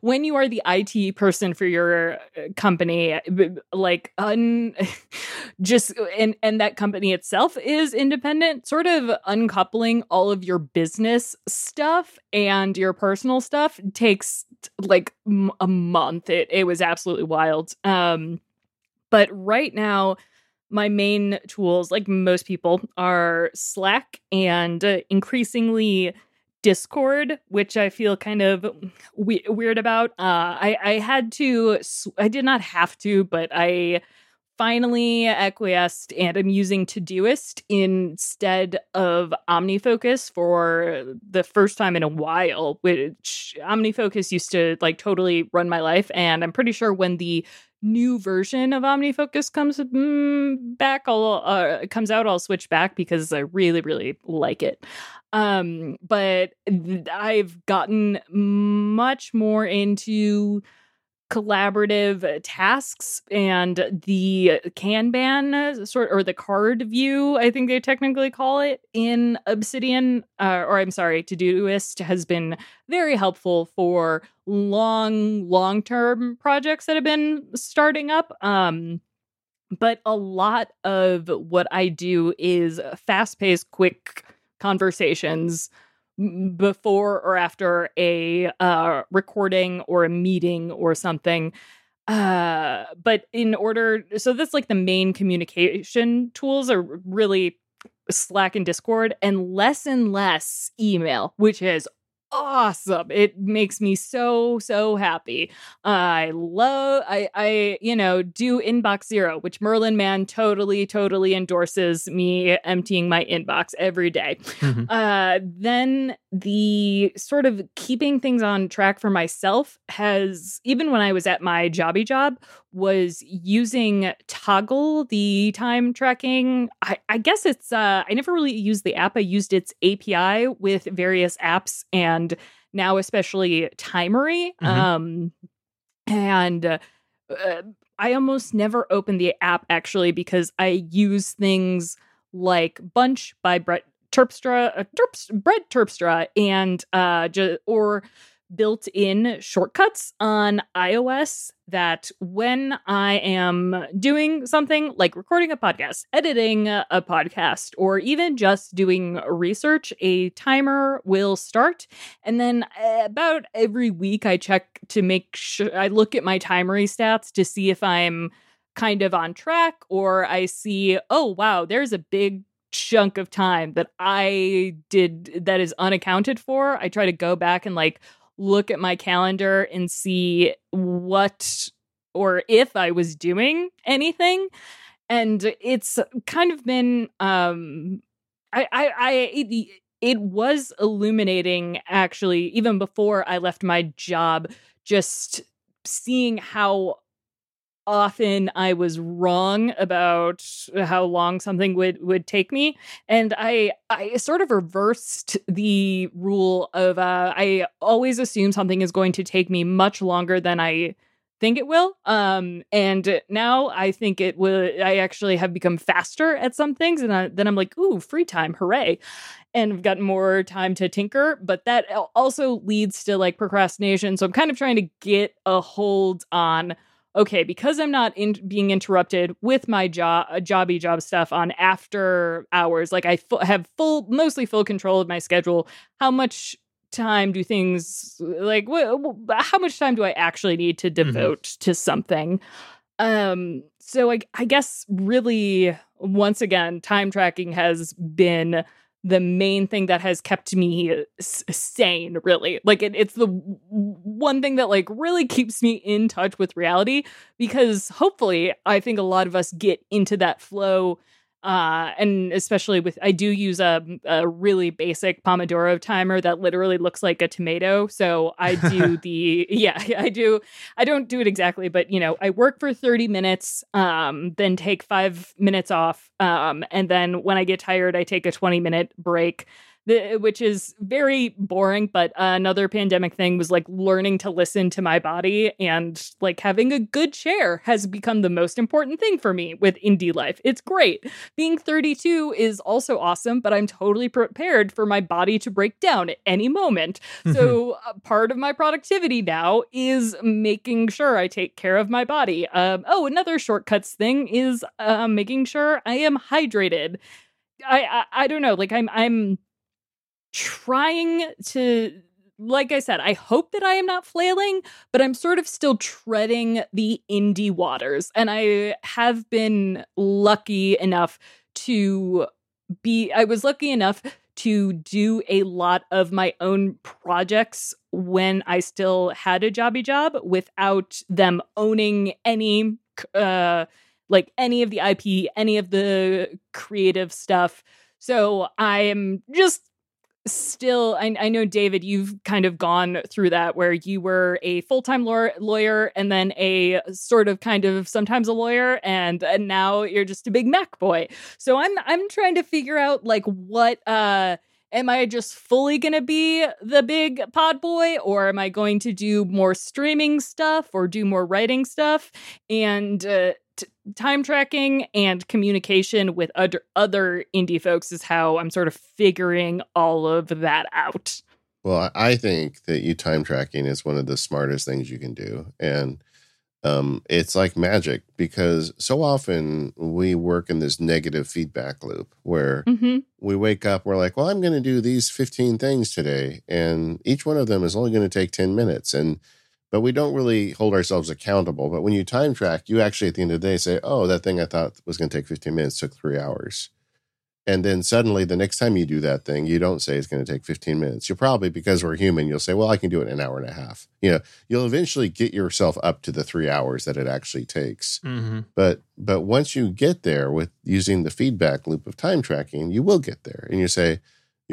when you are the IT person for your company, and that company itself is independent, sort of uncoupling all of your business stuff and your personal stuff takes like a month. It was absolutely wild. But right now, my main tools, like most people, are Slack and increasingly Discord, which I feel kind of weird about. I did not have to, but I finally acquiesced and I'm using Todoist instead of OmniFocus for the first time in a while, which OmniFocus used to like totally run my life. And I'm pretty sure when the new version of OmniFocus comes out, I'll switch back because I really, really like it. But I've gotten much more into collaborative tasks and the Kanban or the card view, I think they technically call it, in Obsidian. Todoist has been very helpful for long-term projects that have been starting up. But a lot of what I do is fast-paced, quick conversations before or after a recording or a meeting or something. So that's like the main communication tools are really Slack and Discord and less email, which is awesome. It makes me so happy. I do inbox zero, which Merlin Mann totally endorses me emptying my inbox every day. Mm-hmm. Then the sort of keeping things on track for myself has, even when I was at my jobby job, was using Toggle, the time tracking. I guess it's, I never really used the app. I used its API with various apps and now especially Timery. Mm-hmm. I almost never open the app actually because I use things like Bunch by Brett Terpstra and or built-in shortcuts on iOS that when I am doing something like recording a podcast, editing a podcast, or even just doing research, a timer will start. And then about every week I check to make sure I look at my Timery stats to see if I'm kind of on track, or I see, oh, wow, there's a big chunk of time that I did that is unaccounted for. I try to go back and like look at my calendar and see what or if I was doing anything. And it's kind of been, it was illuminating actually, even before I left my job, just seeing how often I was wrong about how long something would take me. And I sort of reversed the rule of I always assume something is going to take me much longer than I think it will. And now I think it will. I actually have become faster at some things. And then I'm like, ooh, free time. Hooray. And I've got more time to tinker. But that also leads to like procrastination. So I'm kind of trying to get a hold on, okay, because I'm not being interrupted with my jobby stuff on after hours, like I have mostly full control of my schedule. How much time do things like, how much time do I actually need to devote to something? So I guess really, once again, time tracking has been the main thing that has kept me sane, really. Like it's the one thing that like really keeps me in touch with reality, because hopefully I think a lot of us get into that flow. And especially I do use a really basic Pomodoro timer that literally looks like a tomato. So I do I don't do it exactly, but I work for 30 minutes, then take 5 minutes off. And then when I get tired, I take a 20-minute break, which is very boring. But another pandemic thing was like learning to listen to my body, and like having a good chair has become the most important thing for me with indie life. It's great. Being 32 is also awesome, but I'm totally prepared for my body to break down at any moment. So part of my productivity now is making sure I take care of my body. Another shortcuts thing is making sure I am hydrated. I don't know. Like I'm trying to, like I said, I hope that I am not flailing, but I'm sort of still treading the indie waters. And I have been lucky enough to do a lot of my own projects when I still had a jobby job without them owning any, any of the IP, any of the creative stuff. So I am just still, I know, David, you've kind of gone through that where you were a full-time lawyer and then a sort of kind of sometimes a lawyer, and now you're just a big Mac boy. So I'm trying to figure out like what am I just fully going to be the big pod boy, or am I going to do more streaming stuff or do more writing stuff? And time tracking and communication with other indie folks is how I'm sort of figuring all of that out. Well, I think that time tracking is one of the smartest things you can do. And it's like magic, because so often we work in this negative feedback loop where we wake up, we're like, well, I'm going to do these 15 things today, and each one of them is only going to take 10 minutes. But we don't really hold ourselves accountable. But when you time track, you actually at the end of the day say, oh, that thing I thought was going to take 15 minutes took 3 hours. And then suddenly the next time you do that thing, you don't say it's going to take 15 minutes. You'll probably, because we're human, you'll say, well, I can do it in an hour and a half. You'll eventually get yourself up to the 3 hours that it actually takes. But once you get there with using the feedback loop of time tracking, you will get there. And you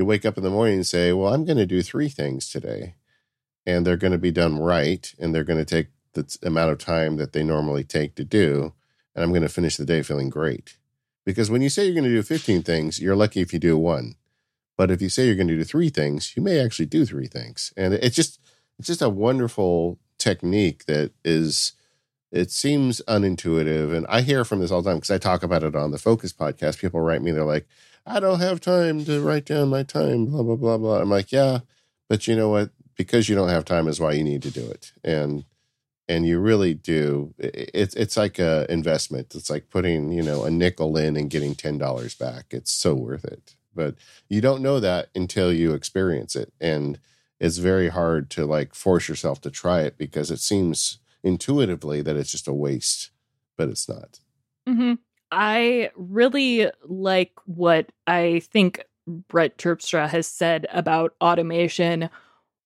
wake up in the morning and say, well, I'm going to do 3 things today. And they're going to be done right, and they're going to take the amount of time that they normally take to do, and I'm going to finish the day feeling great. Because when you say you're going to do 15 things, you're lucky if you do one. But if you say you're going to do 3 things, you may actually do 3 things. And it's just a wonderful technique that it seems unintuitive. And I hear from this all the time because I talk about it on the Focus podcast. People write me, they're like, I don't have time to write down my time, blah, blah, blah, blah. I'm like, yeah, but you know what? Because you don't have time is why you need to do it. And you really do. It's like a investment. It's like putting, a nickel in and getting $10 back. It's so worth it. But you don't know that until you experience it. And it's very hard to like force yourself to try it, because it seems intuitively that it's just a waste, but it's not. I really like what I think Brett Terpstra has said about automation,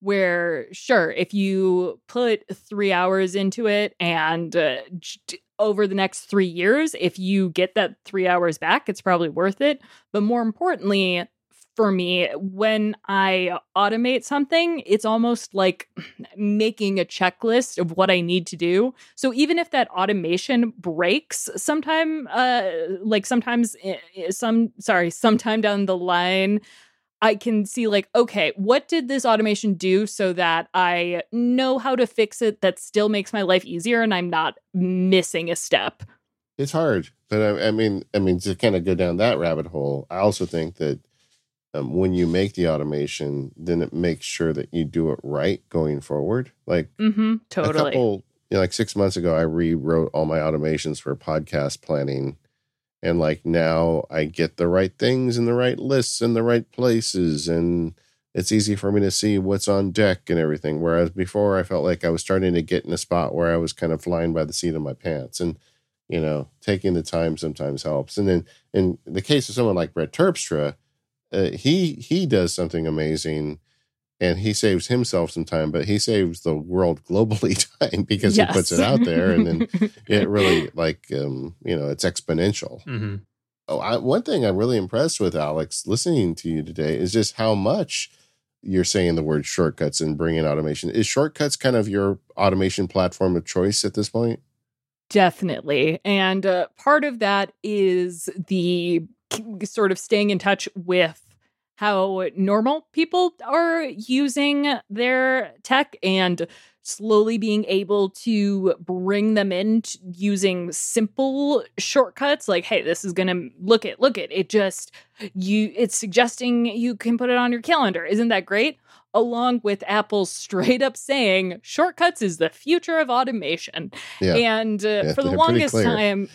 where, sure, if you put 3 hours into it and over the next 3 years, if you get that 3 hours back, it's probably worth it. But more importantly, for me when I automate something, it's almost like making a checklist of what I need to do. So even if that automation breaks sometime down the line, I can see like, okay, what did this automation do so that I know how to fix it that still makes my life easier and I'm not missing a step? It's hard, but I mean, to kind of go down that rabbit hole, I also think that when you make the automation, then it makes sure that you do it right going forward. Like totally. A couple, like 6 months ago, I rewrote all my automations for podcast planning. And like now I get the right things in the right lists in the right places. And it's easy for me to see what's on deck and everything. Whereas before I felt like I was starting to get in a spot where I was kind of flying by the seat of my pants. And, you know, taking the time sometimes helps. And then in the case of someone like Brett Terpstra, he does something amazing and he saves himself some time, but he saves the world globally time because he puts it out there. And then it really it's exponential. Mm-hmm. One thing I'm really impressed with, Alex, listening to you today is just how much you're saying the word shortcuts and bringing automation. Is shortcuts kind of your automation platform of choice at this point? Definitely. And part of that is the sort of staying in touch with how normal people are using their tech and slowly being able to bring them in using simple shortcuts. Like, hey, this is going to look at it. It's suggesting you can put it on your calendar. Isn't that great? Along with Apple straight up saying shortcuts is the future of automation. Yeah. And for the longest time.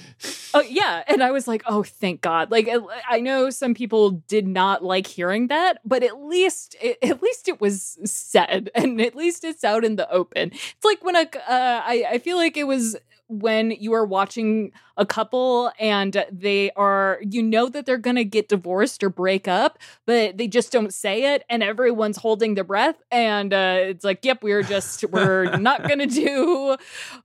Oh, yeah. And I was like, oh, thank God. Like, I know some people did not like hearing that, but at least it was said and at least it's out in the open. It's like when I feel like it was when you are watching a couple and they are, that they're going to get divorced or break up, but they just don't say it. And everyone's holding their breath. And it's like, yep, we're not going to do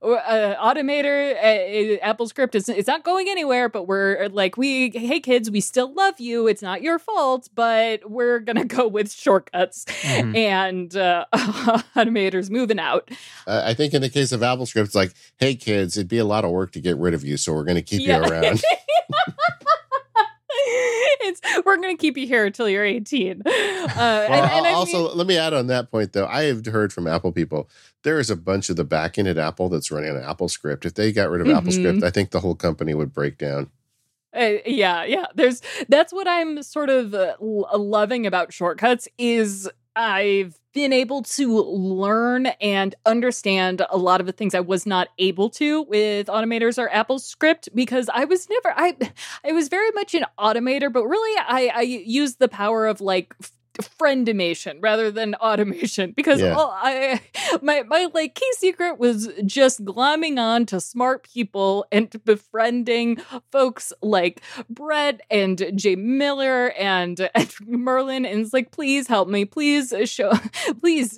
Automator. AppleScript, it's not going anywhere, but we're like, hey kids, we still love you. It's not your fault, but we're going to go with shortcuts. Mm-hmm. And Automator's moving out. I think in the case of AppleScript, it's like, hey kids, it'd be a lot of work to get rid of you, so we're going to keep you around. We're going to keep you here until you're 18. Let me add on that point, though. I have heard from Apple people, there is a bunch of the backend at Apple that's running on AppleScript. If they got rid of AppleScript, I think the whole company would break down. That's what I'm sort of loving about shortcuts is I've been able to learn and understand a lot of the things I was not able to with automators or AppleScript because I was very much an automator, but really I used the power of like friendimation rather than automation because my key secret was just glomming on to smart people and befriending folks like Brett and Jay Miller and Merlin, and it's like, please help me, please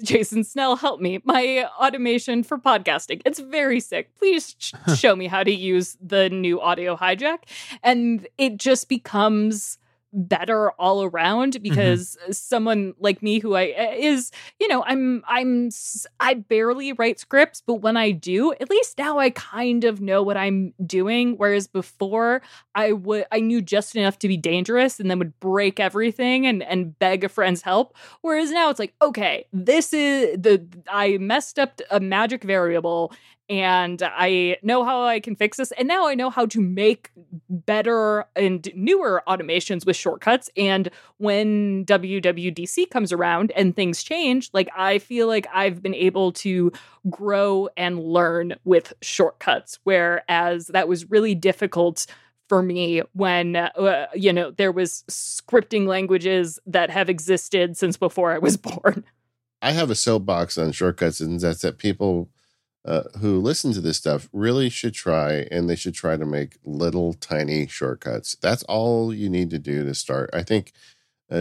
Jason Snell, help me, my automation for podcasting, it's very sick, please show me how to use the new Audio Hijack. And it just becomes better all around because someone like me who I barely write scripts, but when I do, at least now I kind of know what I'm doing, whereas before I knew just enough to be dangerous and then would break everything and beg a friend's help, whereas now it's like, okay, this is I messed up a magic variable and I know how I can fix this. And now I know how to make better and newer automations with shortcuts. And when WWDC comes around and things change, like I feel like I've been able to grow and learn with shortcuts, whereas that was really difficult for me when, there was scripting languages that have existed since before I was born. I have a soapbox on shortcuts, and that's that people who listen to this stuff really should try, and they should try to make little tiny shortcuts. That's all you need to do to start. I think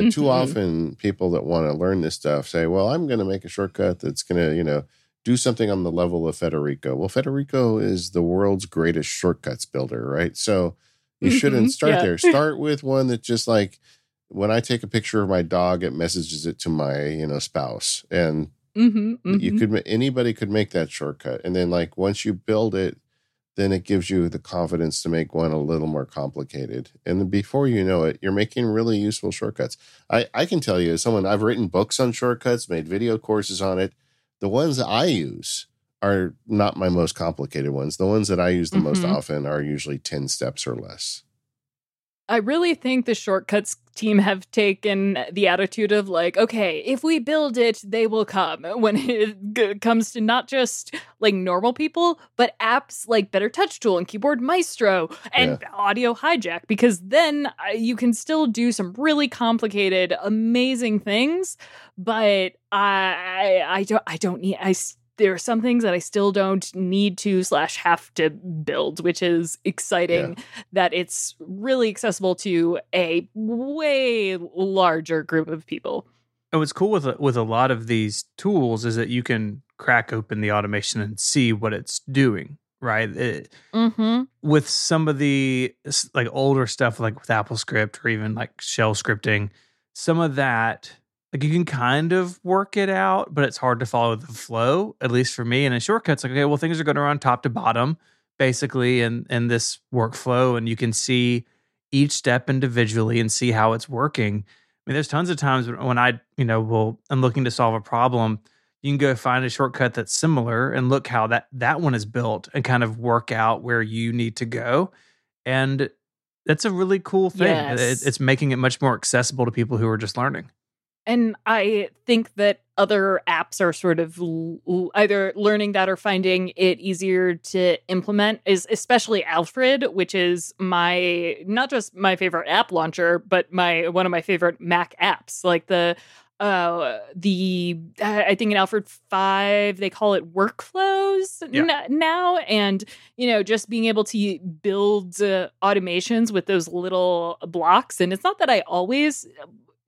too often people that want to learn this stuff say, well, I'm going to make a shortcut that's going to, do something on the level of Federico. Well, Federico is the world's greatest shortcuts builder, right? So you shouldn't start there. Start with one that just like, when I take a picture of my dog, it messages it to my, you know, spouse. And you could, anybody could make that shortcut. And then like once you build it, then it gives you the confidence to make one a little more complicated. And then before you know it, you're making really useful shortcuts. I can tell you as someone, I've written books on shortcuts, made video courses on it. The ones that I use are not my most complicated ones. The ones that I use the most often are usually 10 steps or less. I really think the shortcuts team have taken the attitude of like, okay, if we build it, they will come, when it comes to not just like normal people, but apps like Better Touch Tool and Keyboard Maestro and Audio Hijack, because then you can still do some really complicated, amazing things. But I don't need there are some things that I still don't need to / have to build, which is exciting that it's really accessible to a way larger group of people. And what's cool with a lot of these tools is that you can crack open the automation and see what it's doing, right? With some of the like older stuff, like with AppleScript or even like shell scripting, some of that... like you can kind of work it out, but it's hard to follow the flow, at least for me. And in shortcuts, like, okay, well, things are going to run top to bottom, basically, in this workflow. And you can see each step individually and see how it's working. I mean, there's tons of times when I, you know, I'm looking to solve a problem, you can go find a shortcut that's similar and look how that one is built and kind of work out where you need to go. And that's a really cool thing. Yes. It's making it much more accessible to people who are just learning. And I think that other apps are sort of either learning that or finding it easier to implement, is especially Alfred, which is not just my favorite app launcher, but one of my favorite Mac apps. Like I think in Alfred 5, they call it workflows now. And, you know, just being able to build automations with those little blocks. And it's not that I always...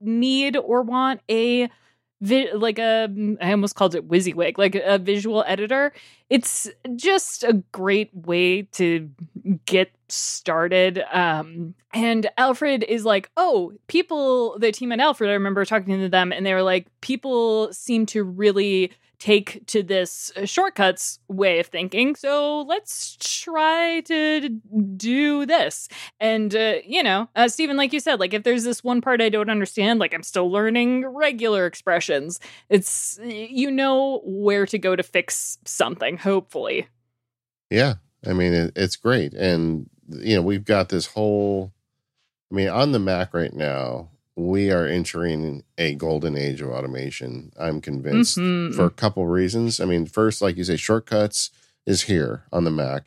need or want I almost called it WYSIWYG, like a visual editor. It's just a great way to get started. And Alfred is like, the team at Alfred, I remember talking to them and they were like, people seem to really take to this shortcuts way of thinking. So let's try to do this. And, Stephen, like you said, like if there's this one part I don't understand, like I'm still learning regular expressions. It's, you know, where to go to fix something, hopefully. Yeah. I mean, it's great. And, you know, we've got this whole, I mean, on the Mac right now, we are entering a golden age of automation, I'm convinced, for a couple reasons. I mean, first, like you say, shortcuts is here on the Mac.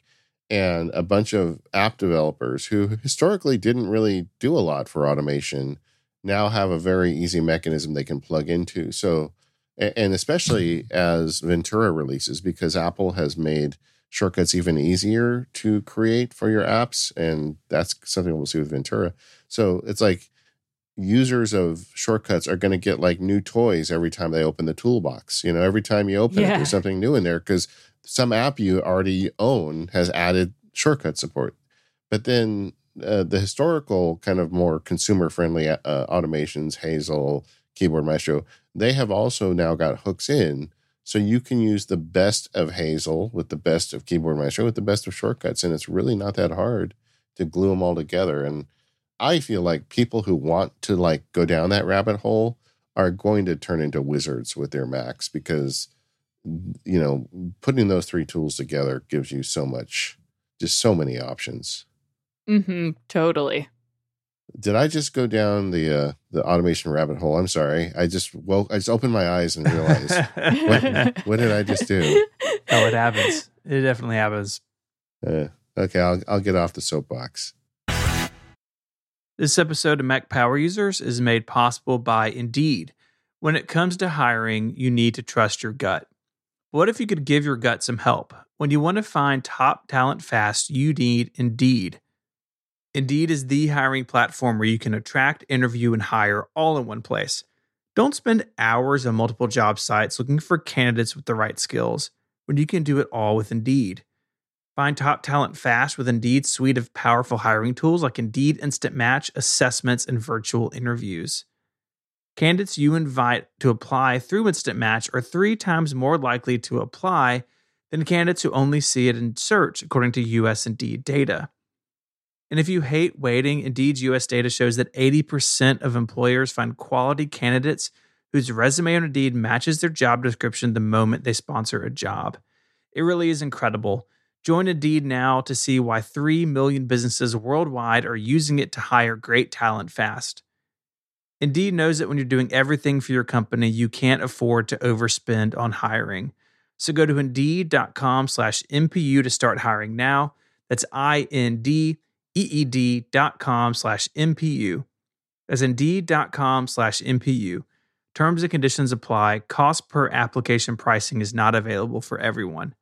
And a bunch of app developers who historically didn't really do a lot for automation now have a very easy mechanism they can plug into. So, and especially as Ventura releases, because Apple has made shortcuts even easier to create for your apps. And that's something we'll see with Ventura. So it's like, users of shortcuts are going to get like new toys every time they open the toolbox. You know, every time you open it, there's something new in there because some app you already own has added shortcut support. But then the historical kind of more consumer-friendly automations, Hazel, Keyboard Maestro, they have also now got hooks in. So you can use the best of Hazel with the best of Keyboard Maestro with the best of shortcuts. And it's really not that hard to glue them all together. And I feel like people who want to like go down that rabbit hole are going to turn into wizards with their Macs because, you know, putting those three tools together gives you so much, just so many options. Totally. Did I just go down the automation rabbit hole? I'm sorry. I just opened my eyes and realized what did I just do? Oh, it happens. It definitely happens. Okay, I'll get off the soapbox. This episode of Mac Power Users is made possible by Indeed. When it comes to hiring, you need to trust your gut. What if you could give your gut some help? When you want to find top talent fast, you need Indeed. Indeed is the hiring platform where you can attract, interview, and hire all in one place. Don't spend hours on multiple job sites looking for candidates with the right skills when you can do it all with Indeed. Find top talent fast with Indeed's suite of powerful hiring tools like Indeed Instant Match, assessments, and virtual interviews. Candidates you invite to apply through Instant Match are 3 times more likely to apply than candidates who only see it in search, according to U.S. Indeed data. And if you hate waiting, Indeed's U.S. data shows that 80% of employers find quality candidates whose resume on Indeed matches their job description the moment they sponsor a job. It really is incredible. Join Indeed now to see why 3 million businesses worldwide are using it to hire great talent fast. Indeed knows that when you're doing everything for your company, you can't afford to overspend on hiring. So go to Indeed.com/MPU to start hiring now. That's INDEED.com/MPU. That's Indeed.com/MPU. Terms and conditions apply. Cost per application pricing is not available for everyone.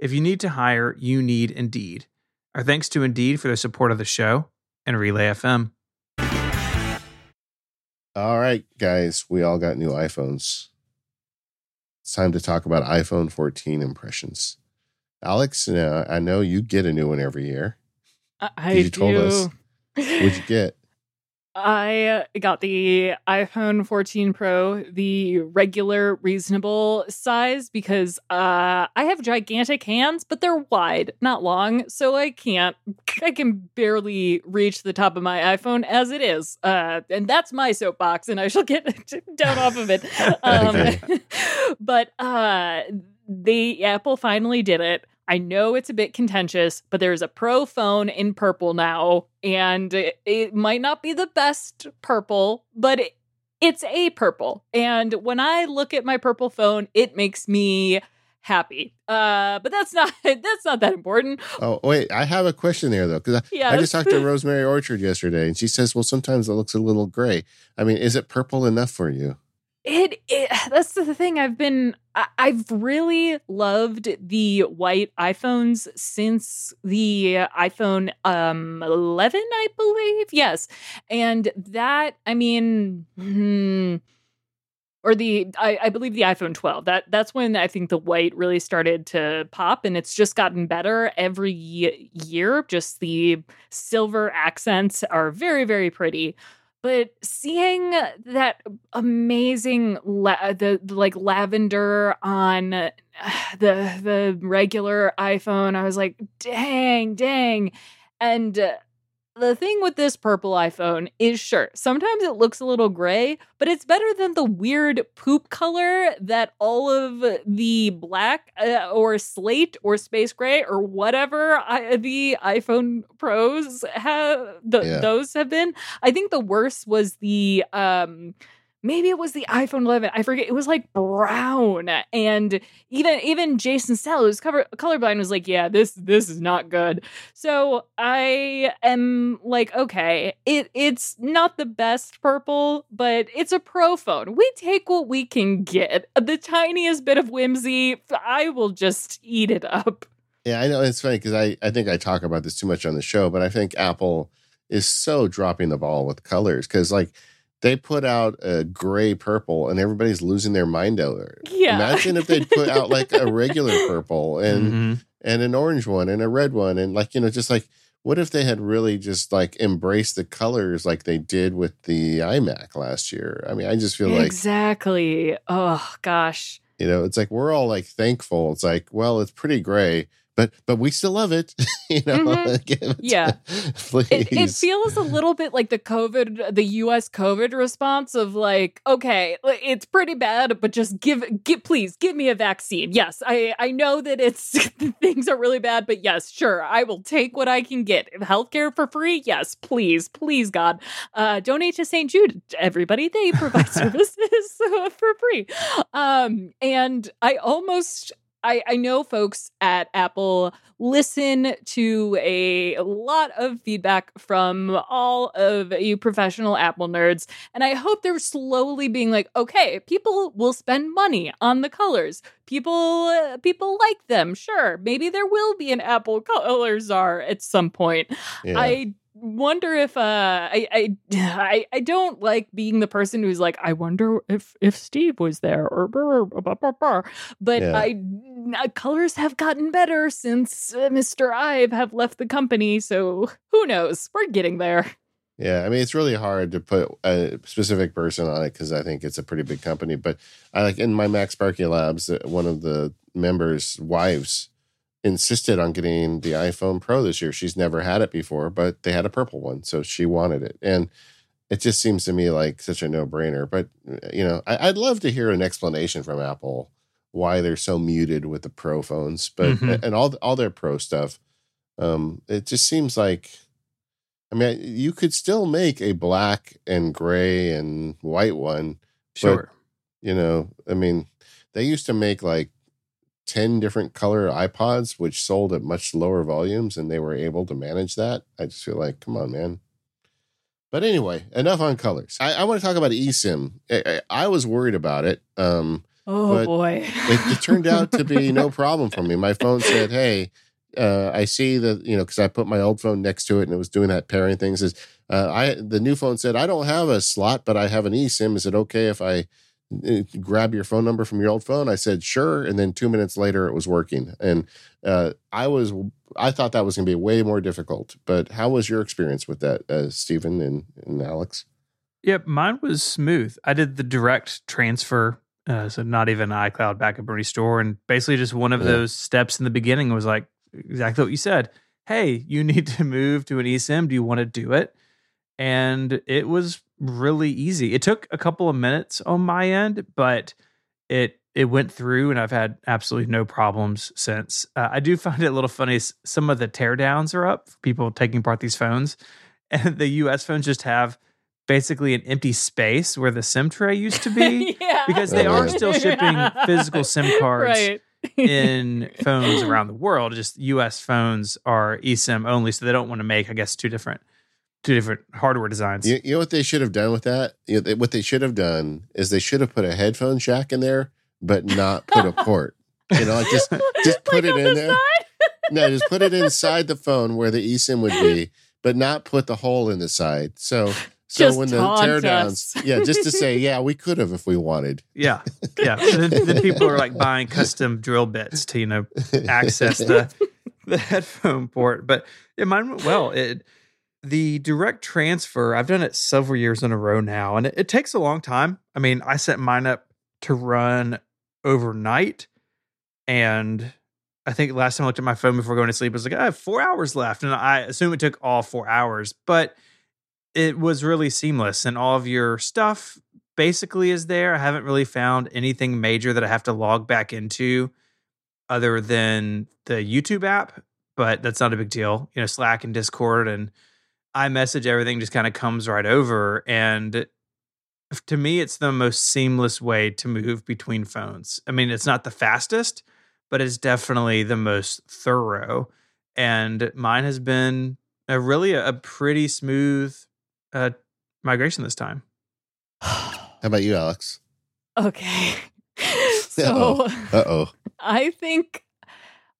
If you need to hire, you need Indeed. Our thanks to Indeed for their support of the show and Relay FM. All right, guys, we all got new iPhones. It's time to talk about iPhone 14 impressions. Alex, I know you get a new one every year. I do. Told us. What'd you get? I got the iPhone 14 Pro, the regular, reasonable size, because I have gigantic hands, but they're wide, not long. So I can barely reach the top of my iPhone as it is. And that's my soapbox, and I shall get down off of it. But the Apple finally did it. I know it's a bit contentious, but there's a Pro phone in purple now, and it might not be the best purple, but it's a purple. And when I look at my purple phone, it makes me happy. But that's not that important. Oh, wait, I have a question there, though, because I just talked to Rosemary Orchard yesterday, and she says, well, sometimes it looks a little gray. I mean, is it purple enough for you? It that's the thing. I've really loved the white iPhones since the iPhone 11, I believe. Yes. And that, I mean, or I believe the iPhone 12. That's when I think the white really started to pop, and it's just gotten better every year. Just the silver accents are very, very pretty. But seeing that amazing the lavender on the regular iPhone, I was like, dang. And the thing with this purple iPhone is, sure, sometimes it looks a little gray, but it's better than the weird poop color that all of the black or slate or space gray or whatever the iPhone Pros have. Those have been. I think the worst was the maybe it was the iPhone 11. I forget. It was like brown, and even Jason Sell, who's colorblind, was like, "Yeah, this is not good." So I am like, "Okay, it's not the best purple, but it's a Pro phone. We take what we can get. The tiniest bit of whimsy, I will just eat it up." Yeah, I know, it's funny because I think I talk about this too much on the show, but I think Apple is so dropping the ball with colors because, like, they put out a gray purple and everybody's losing their mind over it. Yeah. Imagine if they'd put out like a regular purple and an orange one and a red one. And like, just like, what if they had really just like embraced the colors like they did with the iMac last year? I mean, I just feel like. Exactly. Oh, gosh. It's like, we're all like thankful. It's like, well, it's pretty gray, but we still love it, Mm-hmm. Yeah. It feels a little bit like the U.S. COVID response of like, okay, it's pretty bad, but just please give me a vaccine. Yes, I know that it's things are really bad, but yes, sure, I will take what I can get. Healthcare for free, yes, please, God, donate to St. Jude. Everybody, they provide services for free, and I almost. I know folks at Apple listen to a lot of feedback from all of you professional Apple nerds, and I hope they're slowly being like, okay, people will spend money on the colors. People like them. Sure, maybe there will be an Apple color czar at some point. Yeah. I wonder if I don't like being the person who's like, I wonder if Steve was there, or but yeah. I colors have gotten better since Mr. Ive have left the company. So who knows? We're getting there. Yeah, I mean, it's really hard to put a specific person on it because I think it's a pretty big company. But I like in my Mac Sparky Labs, one of the members' wives insisted on getting the iPhone Pro this year. She's never had it before, but they had a purple one, so she wanted it. And it just seems to me like such a no-brainer. But, you know, I'd love to hear an explanation from Apple why they're so muted with the Pro phones, but and all their Pro stuff. It just seems like, I mean, you could still make a black and gray and white one. Sure. But, you know, I mean, they used to make like 10 different color iPods, which sold at much lower volumes, and they were able to manage that. I just feel like, come on, man. But anyway, enough on colors. I want to talk about eSIM. I was worried about it. Boy. It turned out to be no problem for me. My phone said, hey, I see that, you know, because I put my old phone next to it and it was doing that pairing thing. Says, the new phone said, I don't have a slot, but I have an eSIM. Is it okay if I grab your phone number from your old phone? I said, sure. And then 2 minutes later, it was working. And I thought that was going to be way more difficult. But how was your experience with that, Stephen and Alex? Yep, mine was smooth. I did the direct transfer. So not even iCloud backup or restore. And basically just one of those steps in the beginning was like, exactly what you said. Hey, you need to move to an eSIM. Do you want to do it? And it was really easy. It took a couple of minutes on my end, but it went through, and I've had absolutely no problems since. I do find it a little funny. Some of the teardowns are up for people taking apart these phones, and the US phones just have basically an empty space where the SIM tray used to be, because they are still shipping physical SIM cards. Right. in phones around the world. Just US phones are eSIM only, so they don't want to make, I guess, two different hardware designs. You know what they should have done with that? What they should have done is they should have put a headphone jack in there, but not put a port. You know, like just put it in there. No, just put it inside the phone where the eSIM would be, but not put the hole in the side. So just when the teardowns, just to say, we could have if we wanted. So the people are like buying custom drill bits to, you know, access the headphone port. But mine went well. The direct transfer, I've done it several years in a row now, and it takes a long time. I mean, I set mine up to run overnight, and I think last time I looked at my phone before going to sleep, I was like, I have 4 hours left, and I assume it took all 4 hours, but it was really seamless, and all of your stuff basically is there. I haven't really found anything major that I have to log back into other than the YouTube app, but that's not a big deal. You know, Slack and Discord and iMessage, everything just kind of comes right over. And to me, it's the most seamless way to move between phones. I mean, it's not the fastest, but it's definitely the most thorough. And mine has been a pretty smooth migration this time. How about you, Alex? Okay. So, I think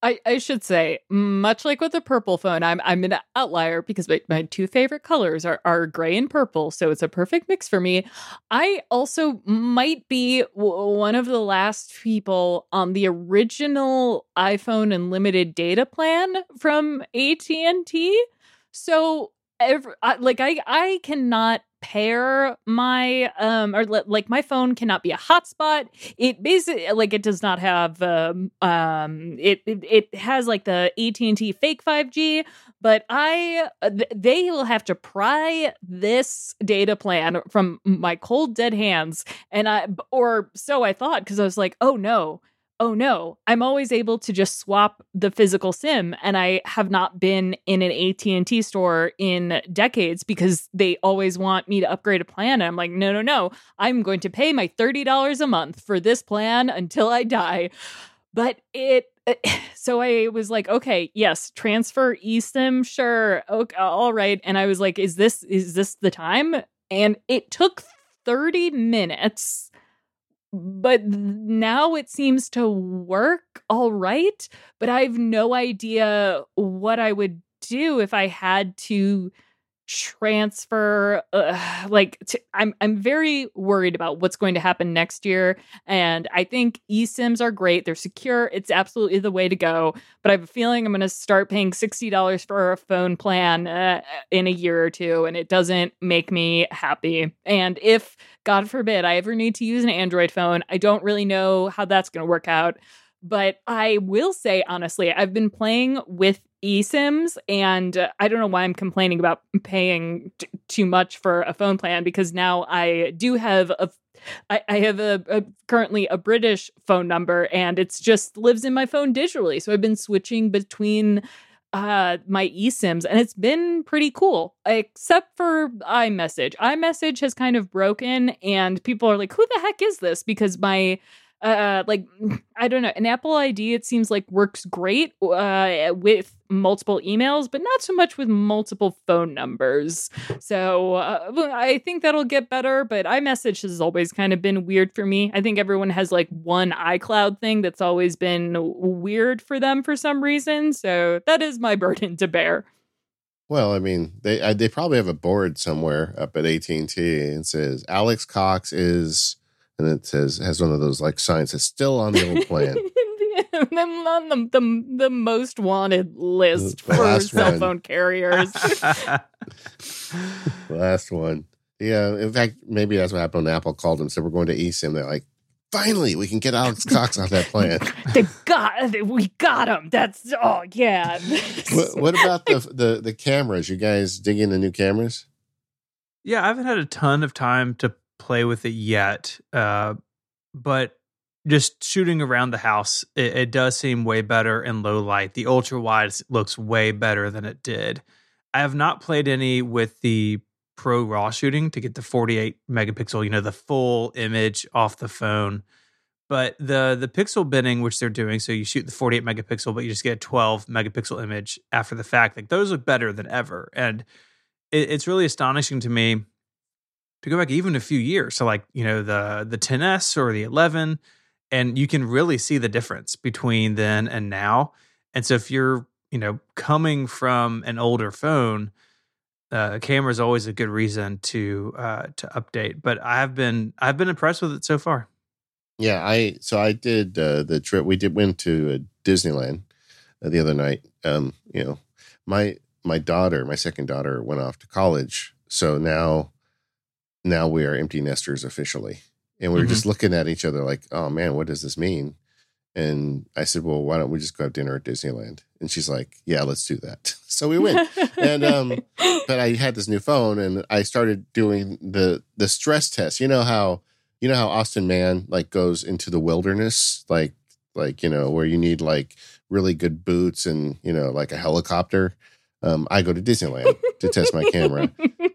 I should say, much like with the purple phone, I'm an outlier because my two favorite colors are gray and purple, so it's a perfect mix for me. I also might be one of the last people on the original iPhone unlimited data plan from AT&T. So I cannot pair my my phone cannot be a hotspot. It basically it does not have it has like the AT&T fake 5G, but they will have to pry this data plan from my cold dead hands, and I thought, because I was like, oh no, I'm always able to just swap the physical SIM, and I have not been in an AT&T store in decades because they always want me to upgrade a plan. And I'm like, no, I'm going to pay my $30 a month for this plan until I die. But so I was like, okay, yes, transfer eSIM, sure, okay, all right. And I was like, is this the time? And it took 30 minutes. But now it seems to work all right. But I have no idea what I would do if I had to transfer. I'm very worried about what's going to happen next year. And I think eSIMs are great. They're secure. It's absolutely the way to go. But I have a feeling I'm going to start paying $60 for a phone plan in a year or two. And it doesn't make me happy. And if, God forbid, I ever need to use an Android phone, I don't really know how that's going to work out. But I will say, honestly, I've been playing with eSIMs, and I don't know why I'm complaining about paying too much for a phone plan, because now I do have I have currently a British phone number, and it's just lives in my phone digitally. So I've been switching between my eSIMs, and it's been pretty cool, except for iMessage. iMessage has kind of broken, and people are like, who the heck is this? Because my I don't know. An Apple ID, it seems like, works great with multiple emails, but not so much with multiple phone numbers. So I think that'll get better. But iMessage has always kind of been weird for me. I think everyone has like one iCloud thing that's always been weird for them for some reason. So that is my burden to bear. Well, I mean, they probably have a board somewhere up at AT&T and says Alex Cox is. And it has one of those like signs that's still on the old plan. I'm on the most wanted list for cell phone carriers. Last one. Yeah. In fact, maybe that's what happened when Apple called them. So we're going to eSIM. They're like, finally, we can get Alex Cox off that plan. We got him. That's, oh, yeah. What about the cameras? You guys digging the new cameras? Yeah, I haven't had a ton of time to play with it yet, but just shooting around the house, it does seem way better in low light. The ultra wide looks way better than it did. I have not played any with the Pro RAW shooting to get the 48 megapixel, the full image off the phone. But the pixel binning, which they're doing, so you shoot the 48 megapixel, but you just get a 12 megapixel image after the fact. Like, those look better than ever, and it's really astonishing to me. To go back even a few years, so like, the 10S or the 11, and you can really see the difference between then and now. And so if you're, coming from an older phone, a camera is always a good reason to update. But I've been impressed with it so far. Yeah, I did the trip. We went to Disneyland the other night. My second daughter, went off to college, so now we are empty nesters officially. And we were just looking at each other like, oh man, what does this mean? And I said, well, why don't we just go have dinner at Disneyland? And she's like, yeah, let's do that. So we went. And, but I had this new phone, and I started doing the stress test. You know how Austin Mann like goes into the wilderness, like, where you need like really good boots and, like a helicopter. I go to Disneyland to test my camera.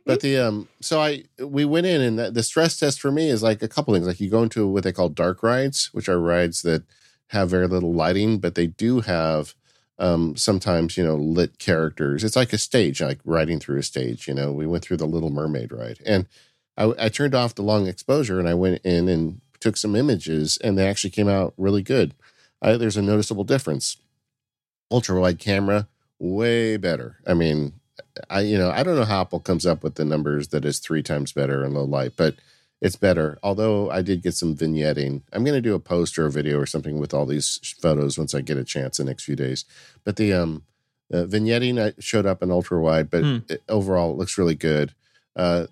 But we went in, and the stress test for me is like a couple things. Like, you go into what they call dark rides, which are rides that have very little lighting, but they do have sometimes, lit characters. It's like a stage, like riding through a stage. We went through the Little Mermaid ride, and I turned off the long exposure, and I went in and took some images, and they actually came out really good. There's a noticeable difference. Ultra wide camera, way better. I mean, I don't know how Apple comes up with the numbers that is 3 times better in low light, but it's better. Although I did get some vignetting. I'm going to do a post or a video or something with all these photos once I get a chance the next few days. But the vignetting showed up in ultra wide, but overall it looks really good. The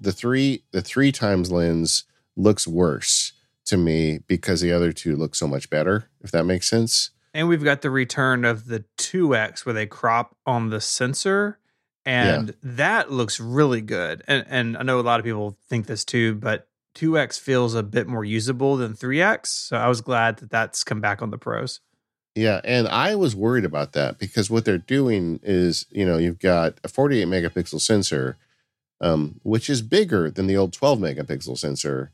three times lens looks worse to me because the other two look so much better, if that makes sense. And we've got the return of the 2X where they crop on the sensor. And that looks really good. And I know a lot of people think this too, but 2X feels a bit more usable than 3X. So I was glad that that's come back on the Pros. Yeah, and I was worried about that because what they're doing is, you've got a 48 megapixel sensor, which is bigger than the old 12 megapixel sensor.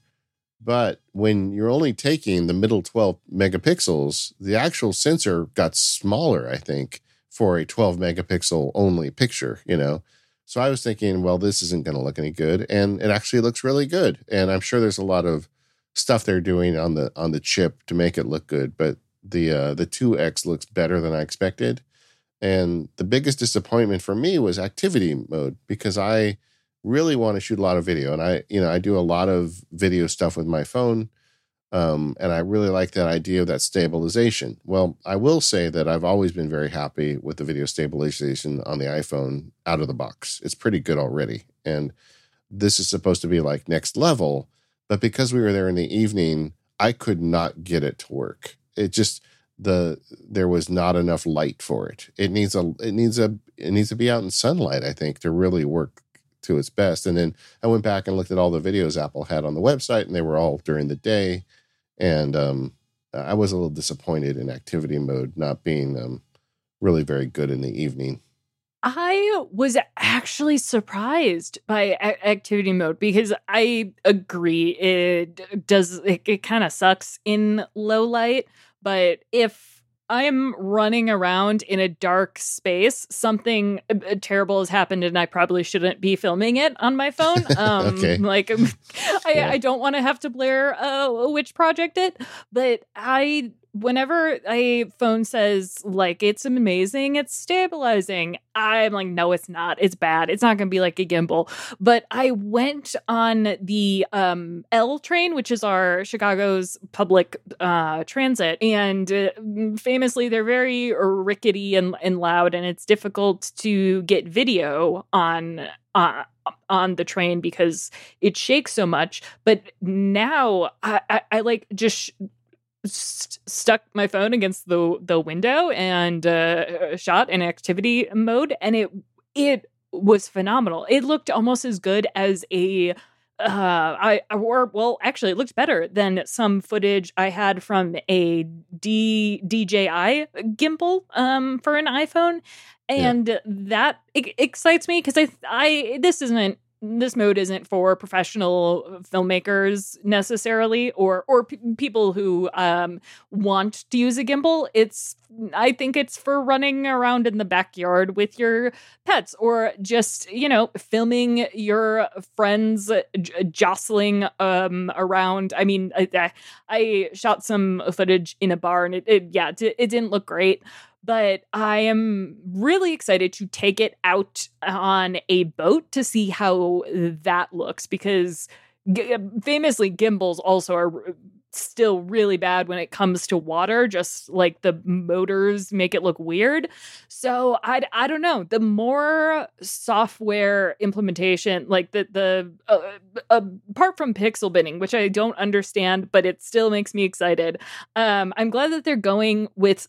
But when you're only taking the middle 12 megapixels, the actual sensor got smaller, I think, for a 12 megapixel only picture, So I was thinking, well, this isn't going to look any good, and it actually looks really good. And I'm sure there's a lot of stuff they're doing on the chip to make it look good, but the 2X looks better than I expected. And the biggest disappointment for me was activity mode, because I really want to shoot a lot of video. And I do a lot of video stuff with my phone. And I really like that idea of that stabilization. Well, I will say that I've always been very happy with the video stabilization on the iPhone out of the box. It's pretty good already. And this is supposed to be like next level. But because we were there in the evening, I could not get it to work. It just, there was not enough light for it. It needs to be out in sunlight, I think, to really work to its best. And then I went back and looked at all the videos Apple had on the website, and they were all during the day. And I was a little disappointed in activity mode not being really very good in the evening. I was actually surprised by activity mode because I agree it kind of sucks in low light. But if I'm running around in a dark space, something terrible has happened and I probably shouldn't be filming it on my phone. Okay. Like I don't want to have to blare a witch project it, but whenever a phone says, like, it's amazing, it's stabilizing, I'm like, no, it's not. It's bad. It's not going to be like a gimbal. But I went on the L train, which is our Chicago's public transit. And famously, they're very rickety and loud, and it's difficult to get video on the train because it shakes so much. But now I like just... stuck my phone against the window and shot in activity mode, and it was phenomenal. It looked almost as good as it looked better than some footage I had from a DJI gimbal for an iPhone, and that excites me because this mode isn't for professional filmmakers necessarily, or people who want to use a gimbal. I think it's for running around in the backyard with your pets, or just, filming your friends jostling around. I mean, I shot some footage in a bar, and it didn't look great. But I am really excited to take it out on a boat to see how that looks, because famously gimbals also are still really bad when it comes to water. Just like the motors make it look weird. So I don't know. The more software implementation, like the apart from pixel binning, which I don't understand, but it still makes me excited. I'm glad that they're going with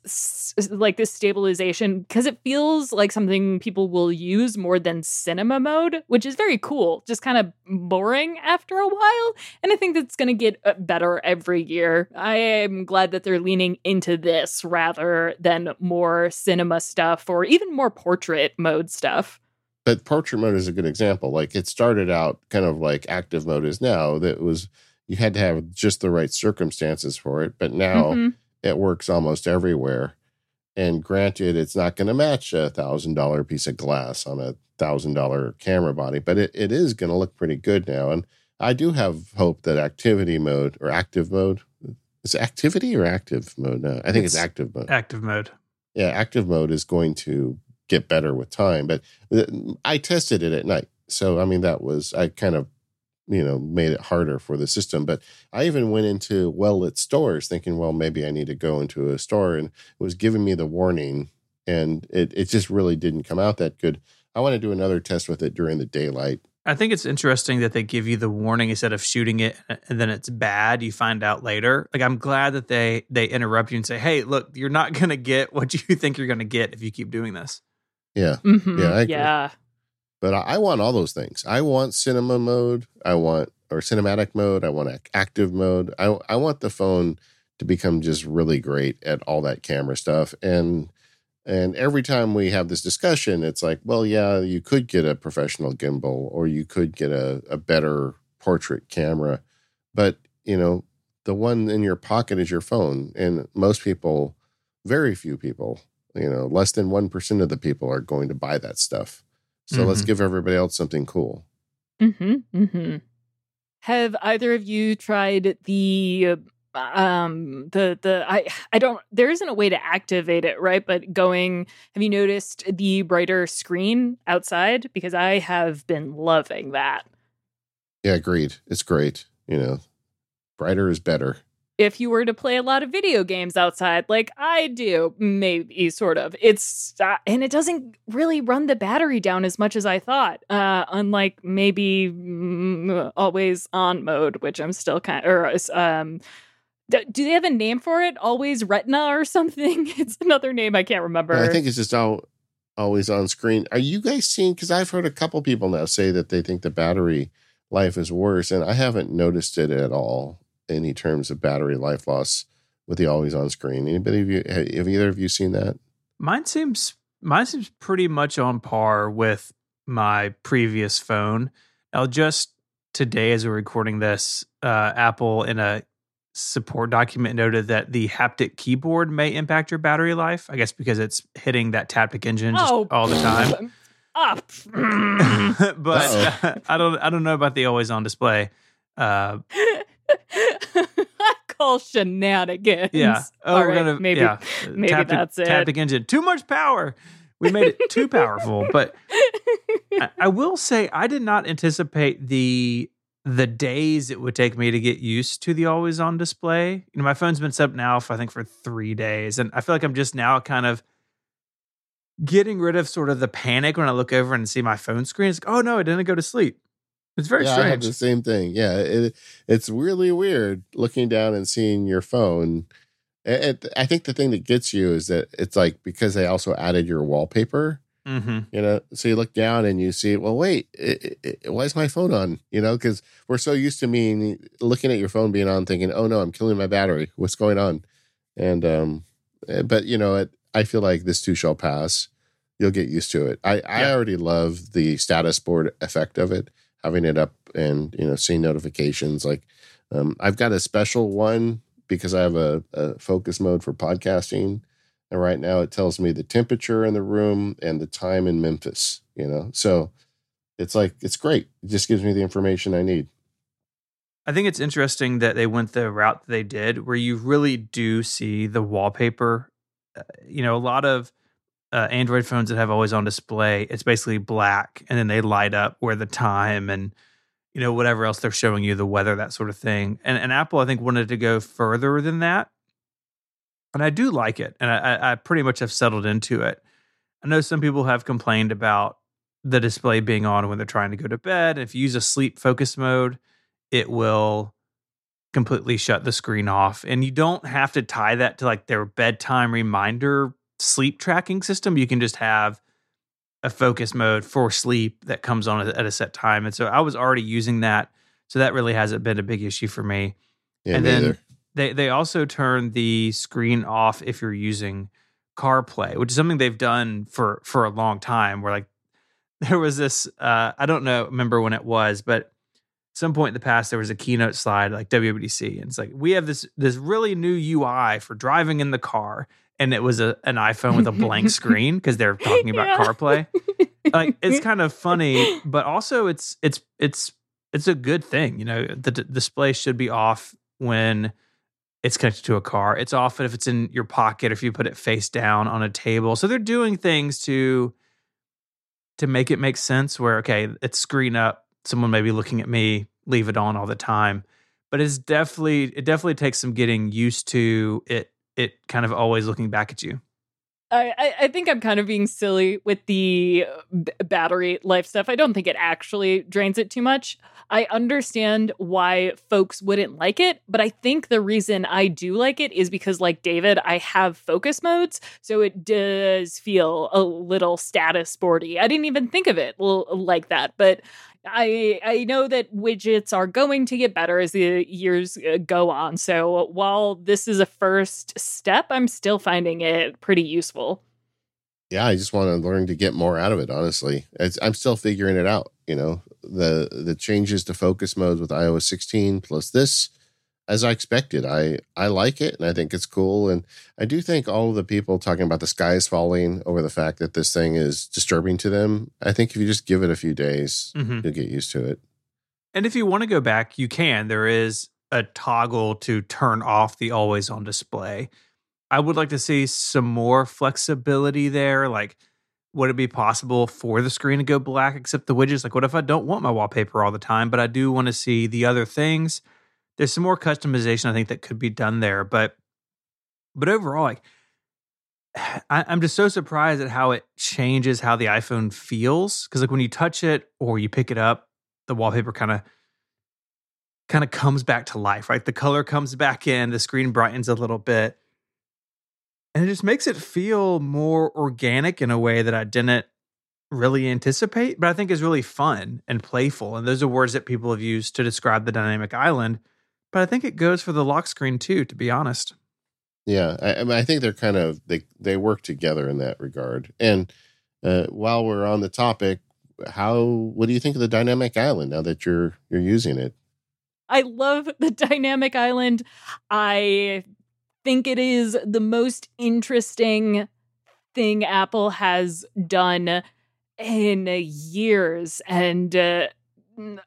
like this stabilization, because it feels like something people will use more than cinema mode, which is very cool. Just kind of boring after a while, and I think that's going to get better every year. I am glad that they're leaning into this rather than more cinema stuff or even more portrait mode stuff. But portrait mode is a good example. Like, it started out kind of like active mode is now. That was, you had to have just the right circumstances for it. But now it works almost everywhere. And granted, it's not going to match a $1,000 piece of glass on a $1,000 camera body, but it is going to look pretty good now. And I do have hope that activity mode or active mode. Is it activity or active mode? No, I think it's active mode. Active mode. Yeah, active mode is going to get better with time. But I tested it at night. So, I mean, I kind of, made it harder for the system. But I even went into well-lit stores thinking, well, maybe I need to go into a store. And it was giving me the warning. And it just really didn't come out that good. I want to do another test with it during the daylight. I think it's interesting that they give you the warning instead of shooting it and then it's bad. You find out later. Like, I'm glad that they interrupt you and say, hey, look, you're not going to get what you think you're going to get if you keep doing this. Yeah. Mm-hmm. Yeah. I agree. Yeah. But I want all those things. I want cinema mode. I want, or cinematic mode. I want active mode. I want the phone to become just really great at all that camera stuff. And every time we have this discussion, it's like, well, yeah, you could get a professional gimbal, or you could get a better portrait camera. But, the one in your pocket is your phone. And most people, very few people, less than 1% of the people are going to buy that stuff. So let's give everybody else something cool. Mm-hmm. Mm-hmm. Have either of you tried the there isn't a way to activate it, right? But have you noticed the brighter screen outside? Because I have been loving that. Yeah, agreed. It's great. You know, brighter is better. If you were to play a lot of video games outside, like I do, maybe sort of, and it doesn't really run the battery down as much as I thought. Unlike maybe always on mode, which I'm still do they have a name for it? Always Retina or something? It's another name I can't remember. I think it's just always on screen. Are you guys seeing? Because I've heard a couple people now say that they think the battery life is worse, and I haven't noticed it at all. Any terms of battery life loss with the always on screen. Have either of you seen that? Mine seems pretty much on par with my previous phone. Now, just today, as we're recording this, Apple in a support document noted that the haptic keyboard may impact your battery life. I guess because it's hitting that Taptic engine all the time. Up, but I don't know about the always on display. I call shenanigans. Yeah. Oh, all right. Maybe that's it. Taptic engine. Too much power. We made it too powerful. But I will say I did not anticipate the days it would take me to get used to the always on display. You know, my phone's been set up now for 3 days, and I feel like I'm just now kind of getting rid of sort of the panic when I look over and see my phone screen. It's like, oh no, it didn't go to sleep. It's very strange. I have the same thing. Yeah, it's really weird looking down and seeing your phone. I think the thing that gets you is that it's like because they also added your wallpaper. Mm-hmm. You know, so you look down and you see, well, wait, why is my phone on? You know, because we're so used to looking at your phone being on, thinking, oh no, I'm killing my battery. What's going on? And but you know, I feel like this too shall pass. You'll get used to it. I already love the status board effect of it. Having it up and, you know, seeing notifications. Like I've got a special one because I have a focus mode for podcasting. And right now it tells me the temperature in the room and the time in Memphis, you know? So it's like, it's great. It just gives me the information I need. I think it's interesting that they went the route that they did where you really do see the wallpaper. You know, a lot of Android phones that have always on display, it's basically black and then they light up where the time and, you know, whatever else they're showing you, the weather, that sort of thing. And Apple, I think, wanted to go further than that. And I do like it. And I pretty much have settled into it. I know some people have complained about the display being on when they're trying to go to bed. If you use a sleep focus mode, it will completely shut the screen off. And you don't have to tie that to like their bedtime reminder sleep tracking system. You can just have a focus mode for sleep that comes on at a set time. And so I was already using that. So that really hasn't been a big issue for me. Yeah, and then they also turn the screen off if you're using CarPlay, which is something they've done for a long time, where like there was this, I don't know, remember when it was, but at some point in the past, there was a keynote slide like WWDC. And it's like, we have this really new UI for driving in the car. And it was an iPhone with a blank screen because they're talking about CarPlay. Like it's kind of funny, but also it's a good thing. You know, the display should be off when it's connected to a car. It's off if it's in your pocket, if you put it face down on a table. So they're doing things to make it make sense. Where okay, it's screen up. Someone may be looking at me. Leave it on all the time, but it definitely takes some getting used to it. It kind of always looking back at you. I think I'm kind of being silly with the battery life stuff. I don't think it actually drains it too much. I understand why folks wouldn't like it, but I think the reason I do like it is because, like David, I have focus modes, so it does feel a little status boardy. I didn't even think of it like that, but I know that widgets are going to get better as the years go on. So while this is a first step, I'm still finding it pretty useful. Yeah, I just want to learn to get more out of it, honestly. I'm still figuring it out. You know, the changes to focus modes with iOS 16 plus this, as I expected, I like it and I think it's cool. And I do think all of the people talking about the sky is falling over the fact that this thing is disturbing to them. I think if you just give it a few days, you'll get used to it. And if you want to go back, you can. There is a toggle to turn off the always on display. I would like to see some more flexibility there. Like, would it be possible for the screen to go black except the widgets? Like, what if I don't want my wallpaper all the time, but I do want to see the other things? There's some more customization, I think, that could be done there. But overall, like, I'm just so surprised at how it changes how the iPhone feels. Because like when you touch it or you pick it up, the wallpaper kind of comes back to life, right? The color comes back in, the screen brightens a little bit. And it just makes it feel more organic in a way that I didn't really anticipate, but I think is really fun and playful. And those are words that people have used to describe the Dynamic Island. But I think it goes for the lock screen too, to be honest. Yeah, I think they're kind of, they work together in that regard. And while we're on the topic, what do you think of the Dynamic Island now that you're using it? I love the Dynamic Island. I think it is the most interesting thing Apple has done in years. And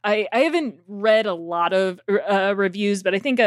I haven't read a lot of reviews, but I think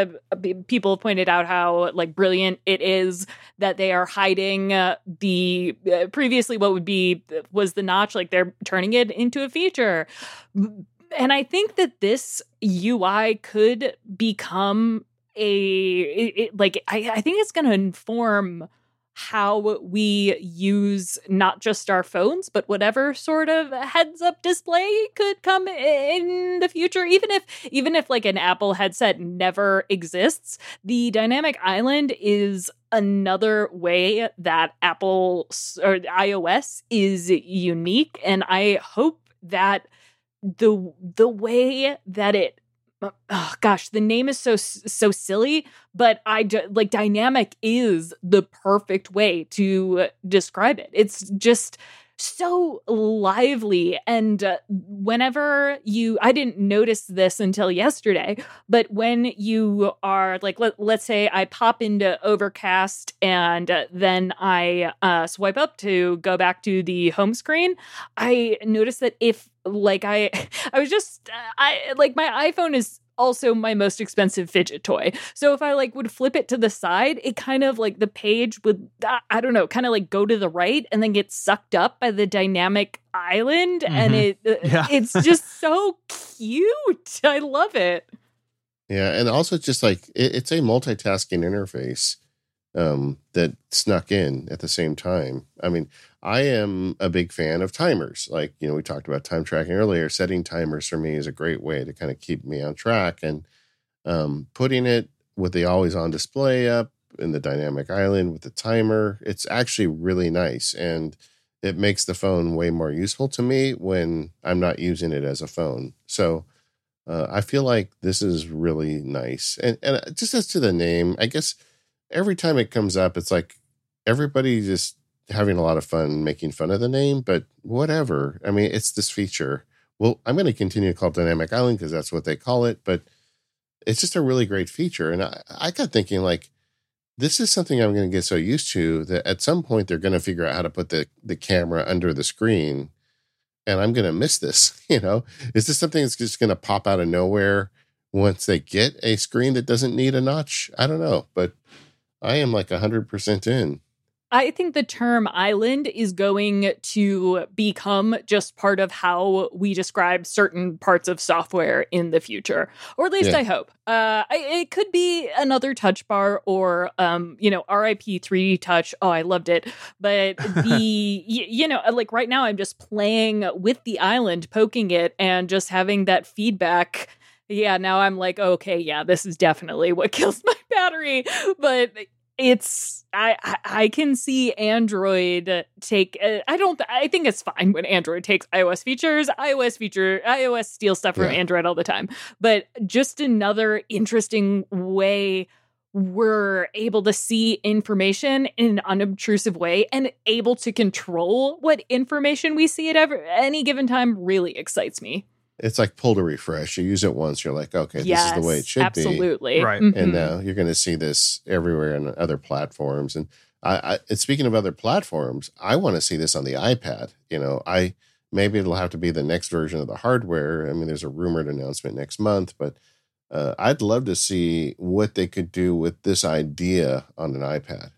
people have pointed out how like brilliant it is that they are hiding the previously what would be was the notch, like they're turning it into a feature. And I think that this UI could become I think it's going to inform how we use not just our phones, but whatever sort of heads-up display could come in the future. Even if like an Apple headset never exists, the Dynamic Island is another way that Apple or iOS is unique. And I hope that the way that it, oh gosh, the name is so silly, but like dynamic is the perfect way to describe it. It's just so lively. And whenever I didn't notice this until yesterday, but when you are like, let's say I pop into Overcast and then I swipe up to go back to the home screen, I noticed that if like I was just, I like my iPhone is also my most expensive fidget toy. So if I like would flip it to the side, it kind of like the page would, I don't know, kind of like go to the right and then get sucked up by the Dynamic Island. Mm-hmm. And it's just so cute. I love it. Yeah. And also just like, it's a multitasking interface that snuck in at the same time. I mean, I am a big fan of timers. Like, you know, we talked about time tracking earlier. Setting timers for me is a great way to kind of keep me on track. And putting it with the always on display up in the Dynamic Island with the timer, it's actually really nice. And it makes the phone way more useful to me when I'm not using it as a phone. So I feel like this is really nice. And just as to the name, I guess every time it comes up, it's like everybody just having a lot of fun making fun of the name, but whatever. I mean, it's this feature. Well, I'm going to continue to call it Dynamic Island because that's what they call it, but it's just a really great feature. And I got thinking, like, this is something I'm going to get so used to that at some point they're going to figure out how to put the camera under the screen, and I'm going to miss this, you know? Is this something that's just going to pop out of nowhere once they get a screen that doesn't need a notch? I don't know, but I am like 100% in. I think the term island is going to become just part of how we describe certain parts of software in the future, or at least I hope. It could be another touch bar or, RIP 3D Touch. Oh, I loved it. But like right now I'm just playing with the island, poking it and just having that feedback. Yeah, now I'm like, okay, yeah, this is definitely what kills my battery. But it's I can see Android take I think it's fine when Android takes iOS steals stuff from Android all the time, but just another interesting way we're able to see information in an unobtrusive way and able to control what information we see at any given time really excites me. It's like pull to refresh. You use it once, you're like, okay, this is the way it should be. Absolutely. Right. Mm-hmm. And now you're going to see this everywhere on other platforms. And I speaking of other platforms, I want to see this on the iPad. You know, maybe it'll have to be the next version of the hardware. I mean, there's a rumored announcement next month, but I'd love to see what they could do with this idea on an iPad.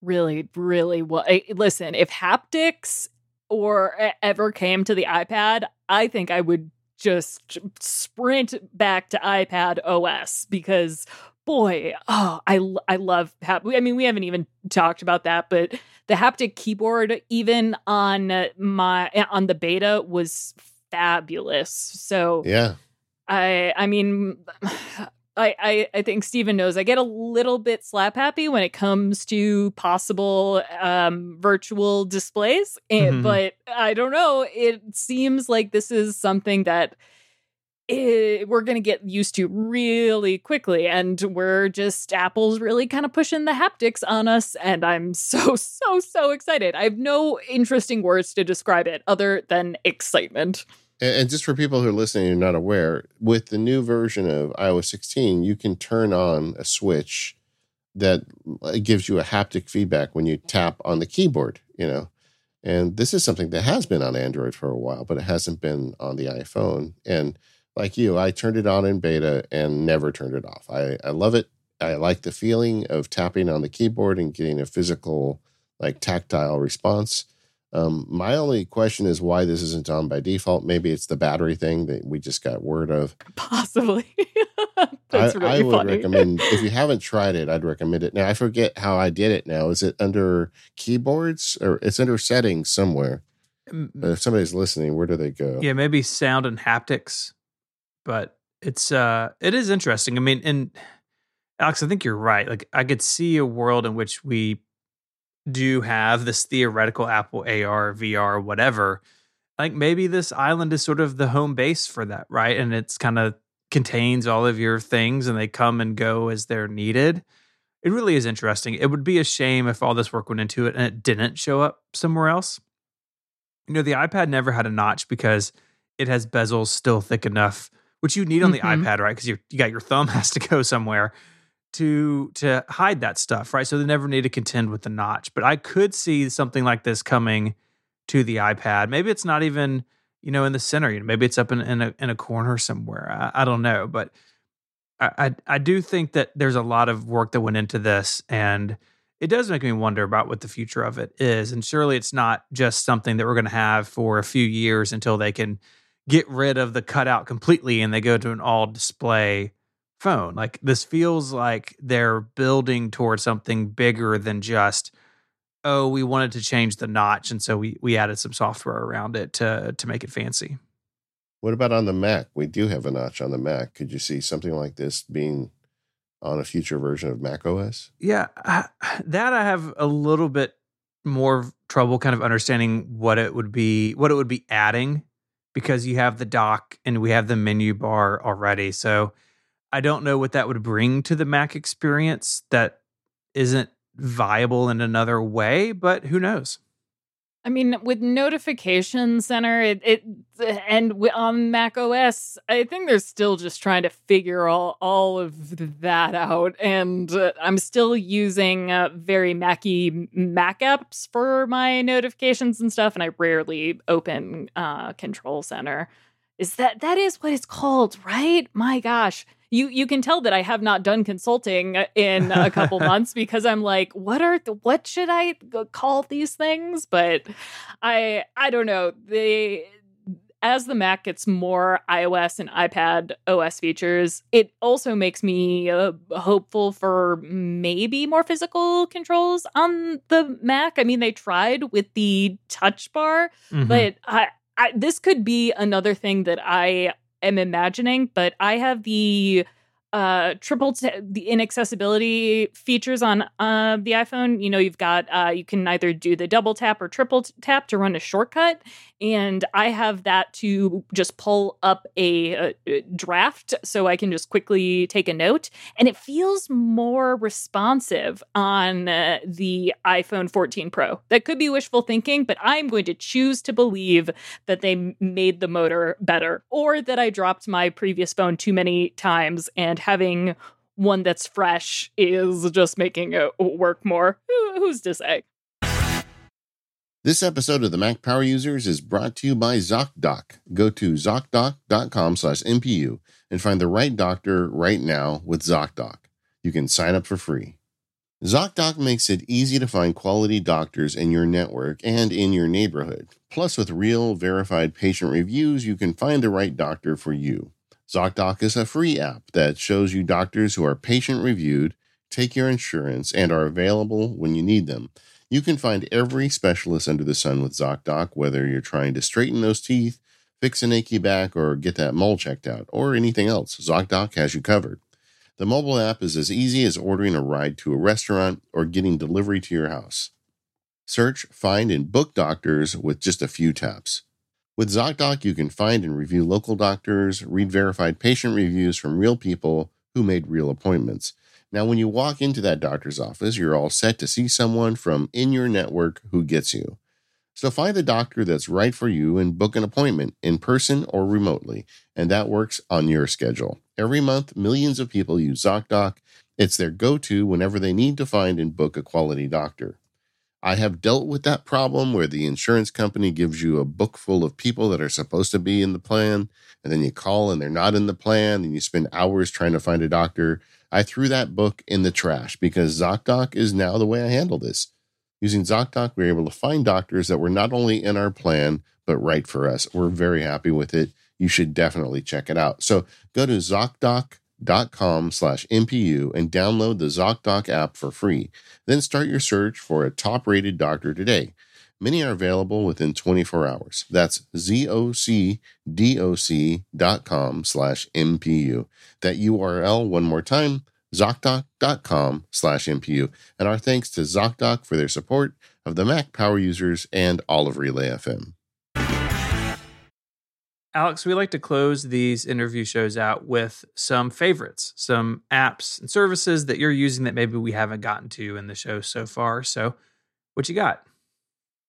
Really, really well. Listen, if haptics or ever came to the iPad, I think I would just sprint back to iPad OS because, boy, I love haptics. I mean, we haven't even talked about that, but the haptic keyboard, even on the beta, was fabulous. So yeah. I mean, I think Stephen knows I get a little bit slap happy when it comes to possible virtual displays, but I don't know. It seems like this is something that we're going to get used to really quickly, and Apple's really kind of pushing the haptics on us, and I'm so excited. I have no interesting words to describe it other than excitement. And just for people who are listening and not aware, with the new version of iOS 16, you can turn on a switch that gives you a haptic feedback when you tap on the keyboard, you know. And this is something that has been on Android for a while, but it hasn't been on the iPhone. And like you, I turned it on in beta and never turned it off. I love it. I like the feeling of tapping on the keyboard and getting a physical, like, tactile response. My only question is why this isn't on by default. Maybe it's the battery thing that we just got word of. Possibly. That's really I would funny. Recommend, if you haven't tried it, I'd recommend it. Now, I forget how I did it now. Is it under keyboards or it's under settings somewhere? But if somebody's listening, where do they go? Yeah, maybe sound and haptics. But it is interesting. I mean, and Alex, I think you're right. Like, I could see a world in which we do have this theoretical Apple AR, VR, whatever. Like, maybe this island is sort of the home base for that, right? And it's kind of contains all of your things and they come and go as they're needed. It really is interesting. It would be a shame if all this work went into it and it didn't show up somewhere else. You know, the iPad never had a notch because it has bezels still thick enough, which you need on the iPad, right? Because you got your thumb has to go somewhere to hide that stuff, right? So they never need to contend with the notch. But I could see something like this coming to the iPad. Maybe it's not even, you know, in the center. You know, maybe it's up in a corner somewhere. I don't know. But I do think that there's a lot of work that went into this. And it does make me wonder about what the future of it is. And surely it's not just something that we're going to have for a few years until they can get rid of the cutout completely and they go to an all-display phone. Like, this feels like they're building towards something bigger than just, oh, we wanted to change the notch, and so we added some software around it to make it fancy. What about on the Mac? We do have a notch on the Mac. Could you see something like this being on a future version of Mac OS? Yeah, I have a little bit more trouble kind of understanding what it would be adding, because you have the dock and we have the menu bar already. So I don't know what that would bring to the Mac experience that isn't viable in another way, but who knows? I mean, with Notification Center and on Mac OS, I think they're still just trying to figure all of that out. And I'm still using very Mac-y Mac apps for my notifications and stuff, and I rarely open Control Center. Is that is what it's called, right? My gosh. You can tell that I have not done consulting in a couple months because I'm like, what should I call these things? But I don't know. As the Mac gets more iOS and iPad OS features, it also makes me hopeful for maybe more physical controls on the Mac. I mean, they tried with the touch bar, but this could be another thing that I'm imagining, but I have the the inaccessibility features on the iPhone. You know, you've got you can either do the double tap or triple tap to run a shortcut, and I have that to just pull up a draft so I can just quickly take a note, and it feels more responsive on the iPhone 14 Pro. That could be wishful thinking, but I'm going to choose to believe that they made the motor better, or that I dropped my previous phone too many times and having one that's fresh is just making it work more. Who's to say? This episode of the Mac Power Users is brought to you by ZocDoc. Go to ZocDoc.com/MPU and find the right doctor right now with ZocDoc. You can sign up for free. ZocDoc makes it easy to find quality doctors in your network and in your neighborhood. Plus, with real, verified patient reviews, you can find the right doctor for you. ZocDoc is a free app that shows you doctors who are patient-reviewed, take your insurance, and are available when you need them. You can find every specialist under the sun with ZocDoc, whether you're trying to straighten those teeth, fix an achy back, or get that mole checked out, or anything else. ZocDoc has you covered. The mobile app is as easy as ordering a ride to a restaurant or getting delivery to your house. Search, find, and book doctors with just a few taps. With ZocDoc, you can find and review local doctors, read verified patient reviews from real people who made real appointments. Now, when you walk into that doctor's office, you're all set to see someone from in your network who gets you. So find the doctor that's right for you and book an appointment in person or remotely, and that works on your schedule. Every month, millions of people use ZocDoc. It's their go-to whenever they need to find and book a quality doctor. I have dealt with that problem where the insurance company gives you a book full of people that are supposed to be in the plan, and then you call and they're not in the plan, and you spend hours trying to find a doctor. I threw that book in the trash because ZocDoc is now the way I handle this. Using ZocDoc, we were able to find doctors that were not only in our plan, but right for us. We're very happy with it. You should definitely check it out. So go to ZocDoc.com/MPU and download the ZocDoc app for free. Then start your search for a top-rated doctor today. Many are available within 24 hours. That's ZocDoc.com/MPU. That URL one more time, ZocDoc.com/MPU. And our thanks to ZocDoc for their support of the Mac Power Users and all of Relay FM. Alex, we like to close these interview shows out with some favorites, some apps and services that you're using that maybe we haven't gotten to in the show so far. So what you got?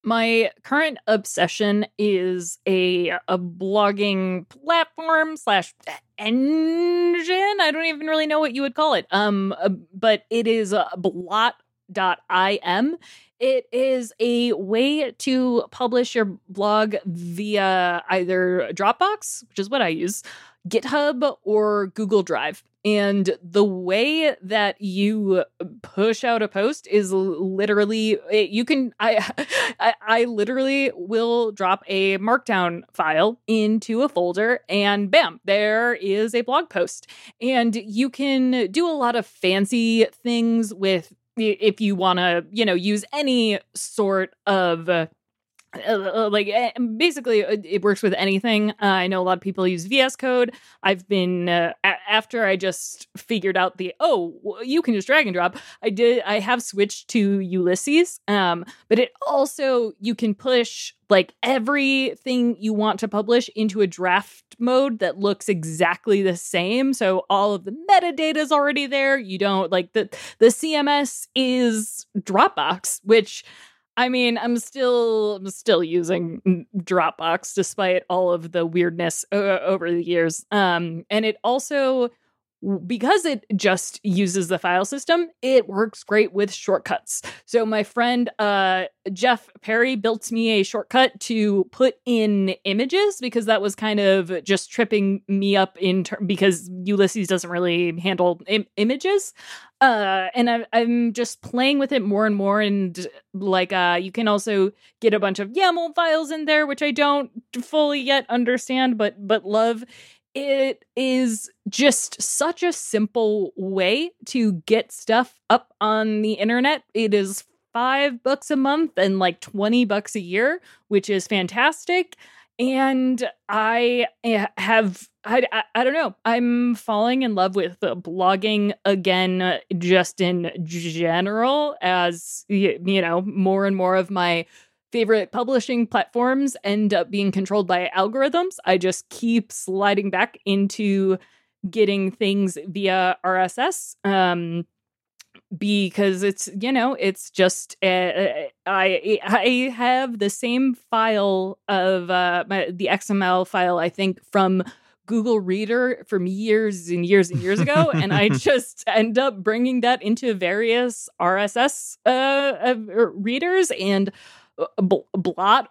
My current obsession is a blogging platform slash engine. I don't even really know what you would call it. But it is blot.im. It is a way to publish your blog via either Dropbox, which is what I use, GitHub, or Google Drive. And the way that you push out a post is literally, you can, I literally will drop a Markdown file into a folder and bam, there is a blog post. And you can do a lot of fancy things with, if you want to, you know, use any sort of basically, it works with anything. I know a lot of people use VS Code. I've been after I just figured out you can just drag and drop. I have switched to Ulysses, but it also, you can push like everything you want to publish into a draft mode that looks exactly the same. So all of the metadata is already there. You don't like the CMS is Dropbox, which, I mean, I'm still using Dropbox despite all of the weirdness over the years. And it also, because it just uses the file system, it works great with shortcuts. So my friend Jeff Perry built me a shortcut to put in images because that was kind of just tripping me up because Ulysses doesn't really handle images. And I'm just playing with it more and more. And like, you can also get a bunch of YAML files in there, which I don't fully yet understand, but love. It is just such a simple way to get stuff up on the internet. It is $5 a month and like $20 a year, which is fantastic. And I don't know. I'm falling in love with blogging again, just in general, as, you know, more and more of my favorite publishing platforms end up being controlled by algorithms. I just keep sliding back into getting things via RSS, because it's, you know, it's just I have the same file of the XML file, I think, from Google Reader from years and years and years ago, and I just end up bringing that into various RSS readers and Blot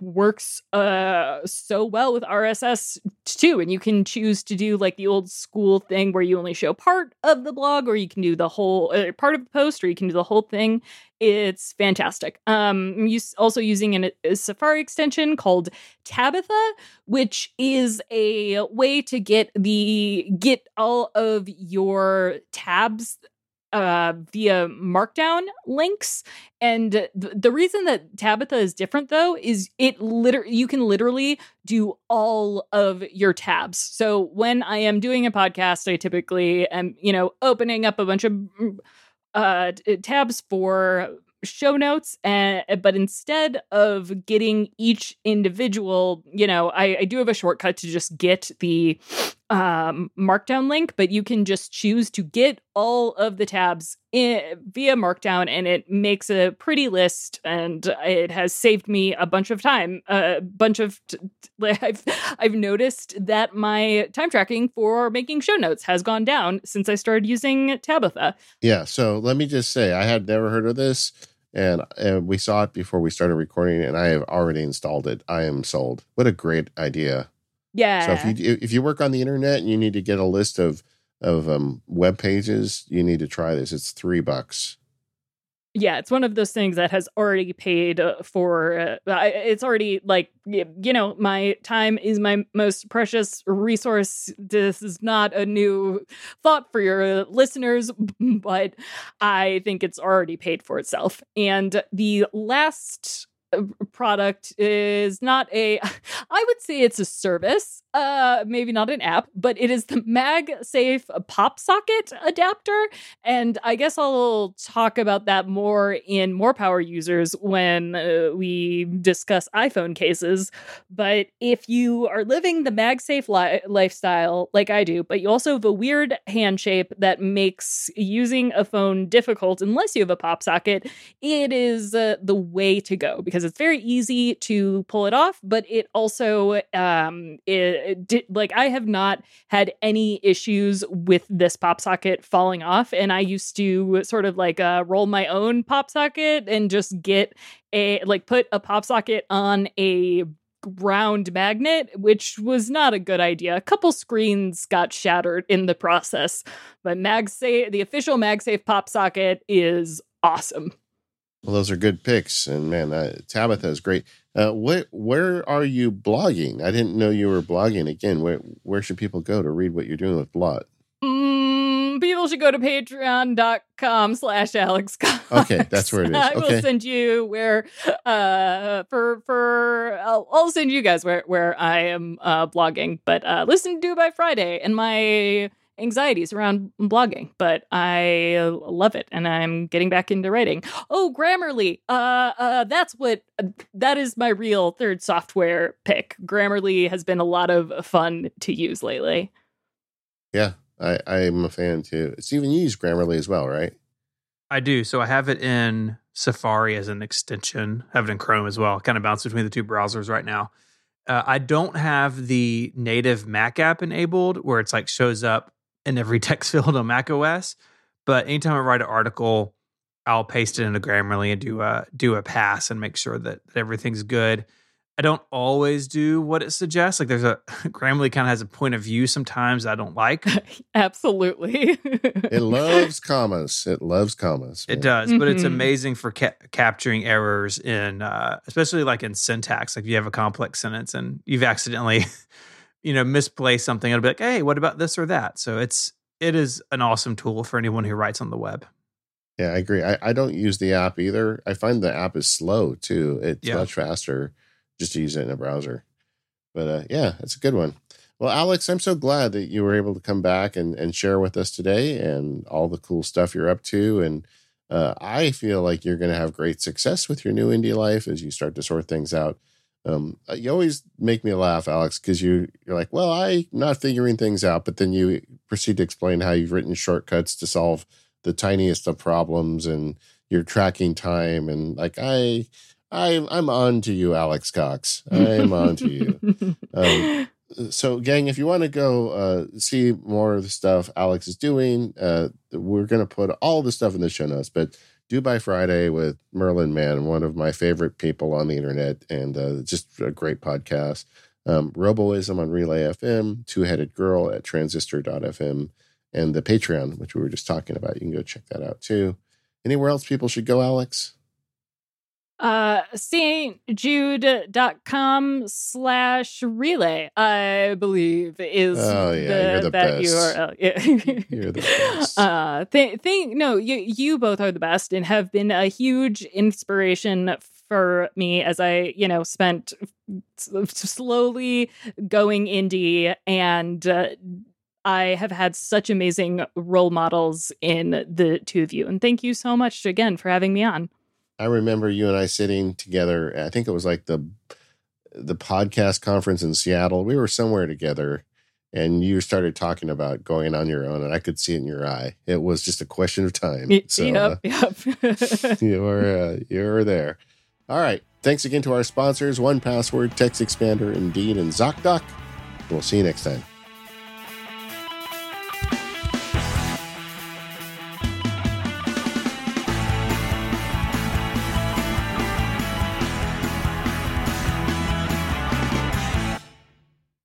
works so well with RSS too, and you can choose to do like the old school thing where you only show part of the blog, or you can do the whole part of the post, or you can do the whole thing. It's fantastic. I'm also using a Safari extension called Tabitha, which is a way to get all of your tabs via Markdown links. And the reason that Tabitha is different, though, is you can literally do all of your tabs. So when I am doing a podcast, I typically am, opening up a bunch of tabs for show notes, but instead of getting each individual, I do have a shortcut to just get the Markdown link, but you can just choose to get all of the tabs via Markdown, and it makes a pretty list, and it has saved me a bunch of time. I've noticed that my time tracking for making show notes has gone down since I started using Tabitha. Yeah, so let me just say, I had never heard of this. And we saw it before we started recording, and I have already installed it. I am sold. What a great idea! Yeah. So if you work on the internet and you need to get a list of web pages, you need to try this. It's $3. Yeah, it's one of those things that has already paid for. It's already my time is my most precious resource. This is not a new thought for your listeners, but I think it's already paid for itself. And the last product is I would say it's a service, maybe not an app, but it is the MagSafe pop socket adapter. And I guess I'll talk about that more in More Power Users when we discuss iPhone cases. But if you are living the MagSafe lifestyle like I do, but you also have a weird hand shape that makes using a phone difficult unless you have a pop socket, it is the way to go, because it's very easy to pull it off, but it also I have not had any issues with this pop socket falling off, and I used to sort of roll my own pop socket and just get put a pop socket on a round magnet, which was not a good idea. A couple screens got shattered in the process, but MagSafe, the official MagSafe pop socket, is awesome. Well, those are good picks, and man, Tabitha is great. Where are you blogging? I didn't know you were blogging. Again, where should people go to read what you're doing with Blot? People should go to patreon.com/AlexCox. Okay, that's where it is. I will send you where I'll send you guys where I am blogging. But listen to Do By Friday and my anxieties around blogging, but I love it, and I'm getting back into writing. Oh, Grammarly. That is my real third software pick. Grammarly has been a lot of fun to use lately. Yeah, I'm a fan too. Stephen, you use Grammarly as well, right? I do. So I have it in Safari as an extension. I have it in Chrome as well. Kind of bounce between the two browsers right now. I don't have the native Mac app enabled where it's shows up in every text field on Mac OS, but anytime I write an article, I'll paste it into Grammarly and do a pass and make sure that everything's good. I don't always do what it suggests. There's Grammarly kind of has a point of view sometimes I don't like. Absolutely. It loves commas. Man. It does, but it's amazing for capturing errors in, especially in syntax. If you have a complex sentence and you've accidentally, misplaced something, it'll be like, hey, what about this or that? So it is an awesome tool for anyone who writes on the web. Yeah, I agree. I don't use the app either. I find the app is slow too. It's much faster just to use it in a browser. But it's a good one. Well, Alex, I'm so glad that you were able to come back and share with us today and all the cool stuff you're up to. And I feel like you're going to have great success with your new indie life as you start to sort things out. You always make me laugh, Alex, because you're like, well, I'm not figuring things out. But then you proceed to explain how you've written shortcuts to solve the tiniest of problems, and you're tracking time. And I'm on to you, Alex Cox. I'm on to you. So, gang, if you want to go see more of the stuff Alex is doing, we're going to put all the stuff in the show notes. But Do By Friday with Merlin Mann, one of my favorite people on the internet, and just a great podcast. Roboism on Relay FM, Two-Headed Girl at transistor.fm, and the Patreon, which we were just talking about. You can go check that out too. Anywhere else people should go, Alex? stjude.com/relay, I believe, is URL. Yeah. You're the best. You both are the best and have been a huge inspiration for me as I, spent slowly going indie, and I have had such amazing role models in the two of you. And thank you so much again for having me on. I remember you and I sitting together. I think it was like the podcast conference in Seattle. We were somewhere together, and you started talking about going on your own, and I could see it in your eye. It was just a question of time. So, yep. you were there. All right. Thanks again to our sponsors, 1Password, Text Expander, Indeed, and ZocDoc. We'll see you next time.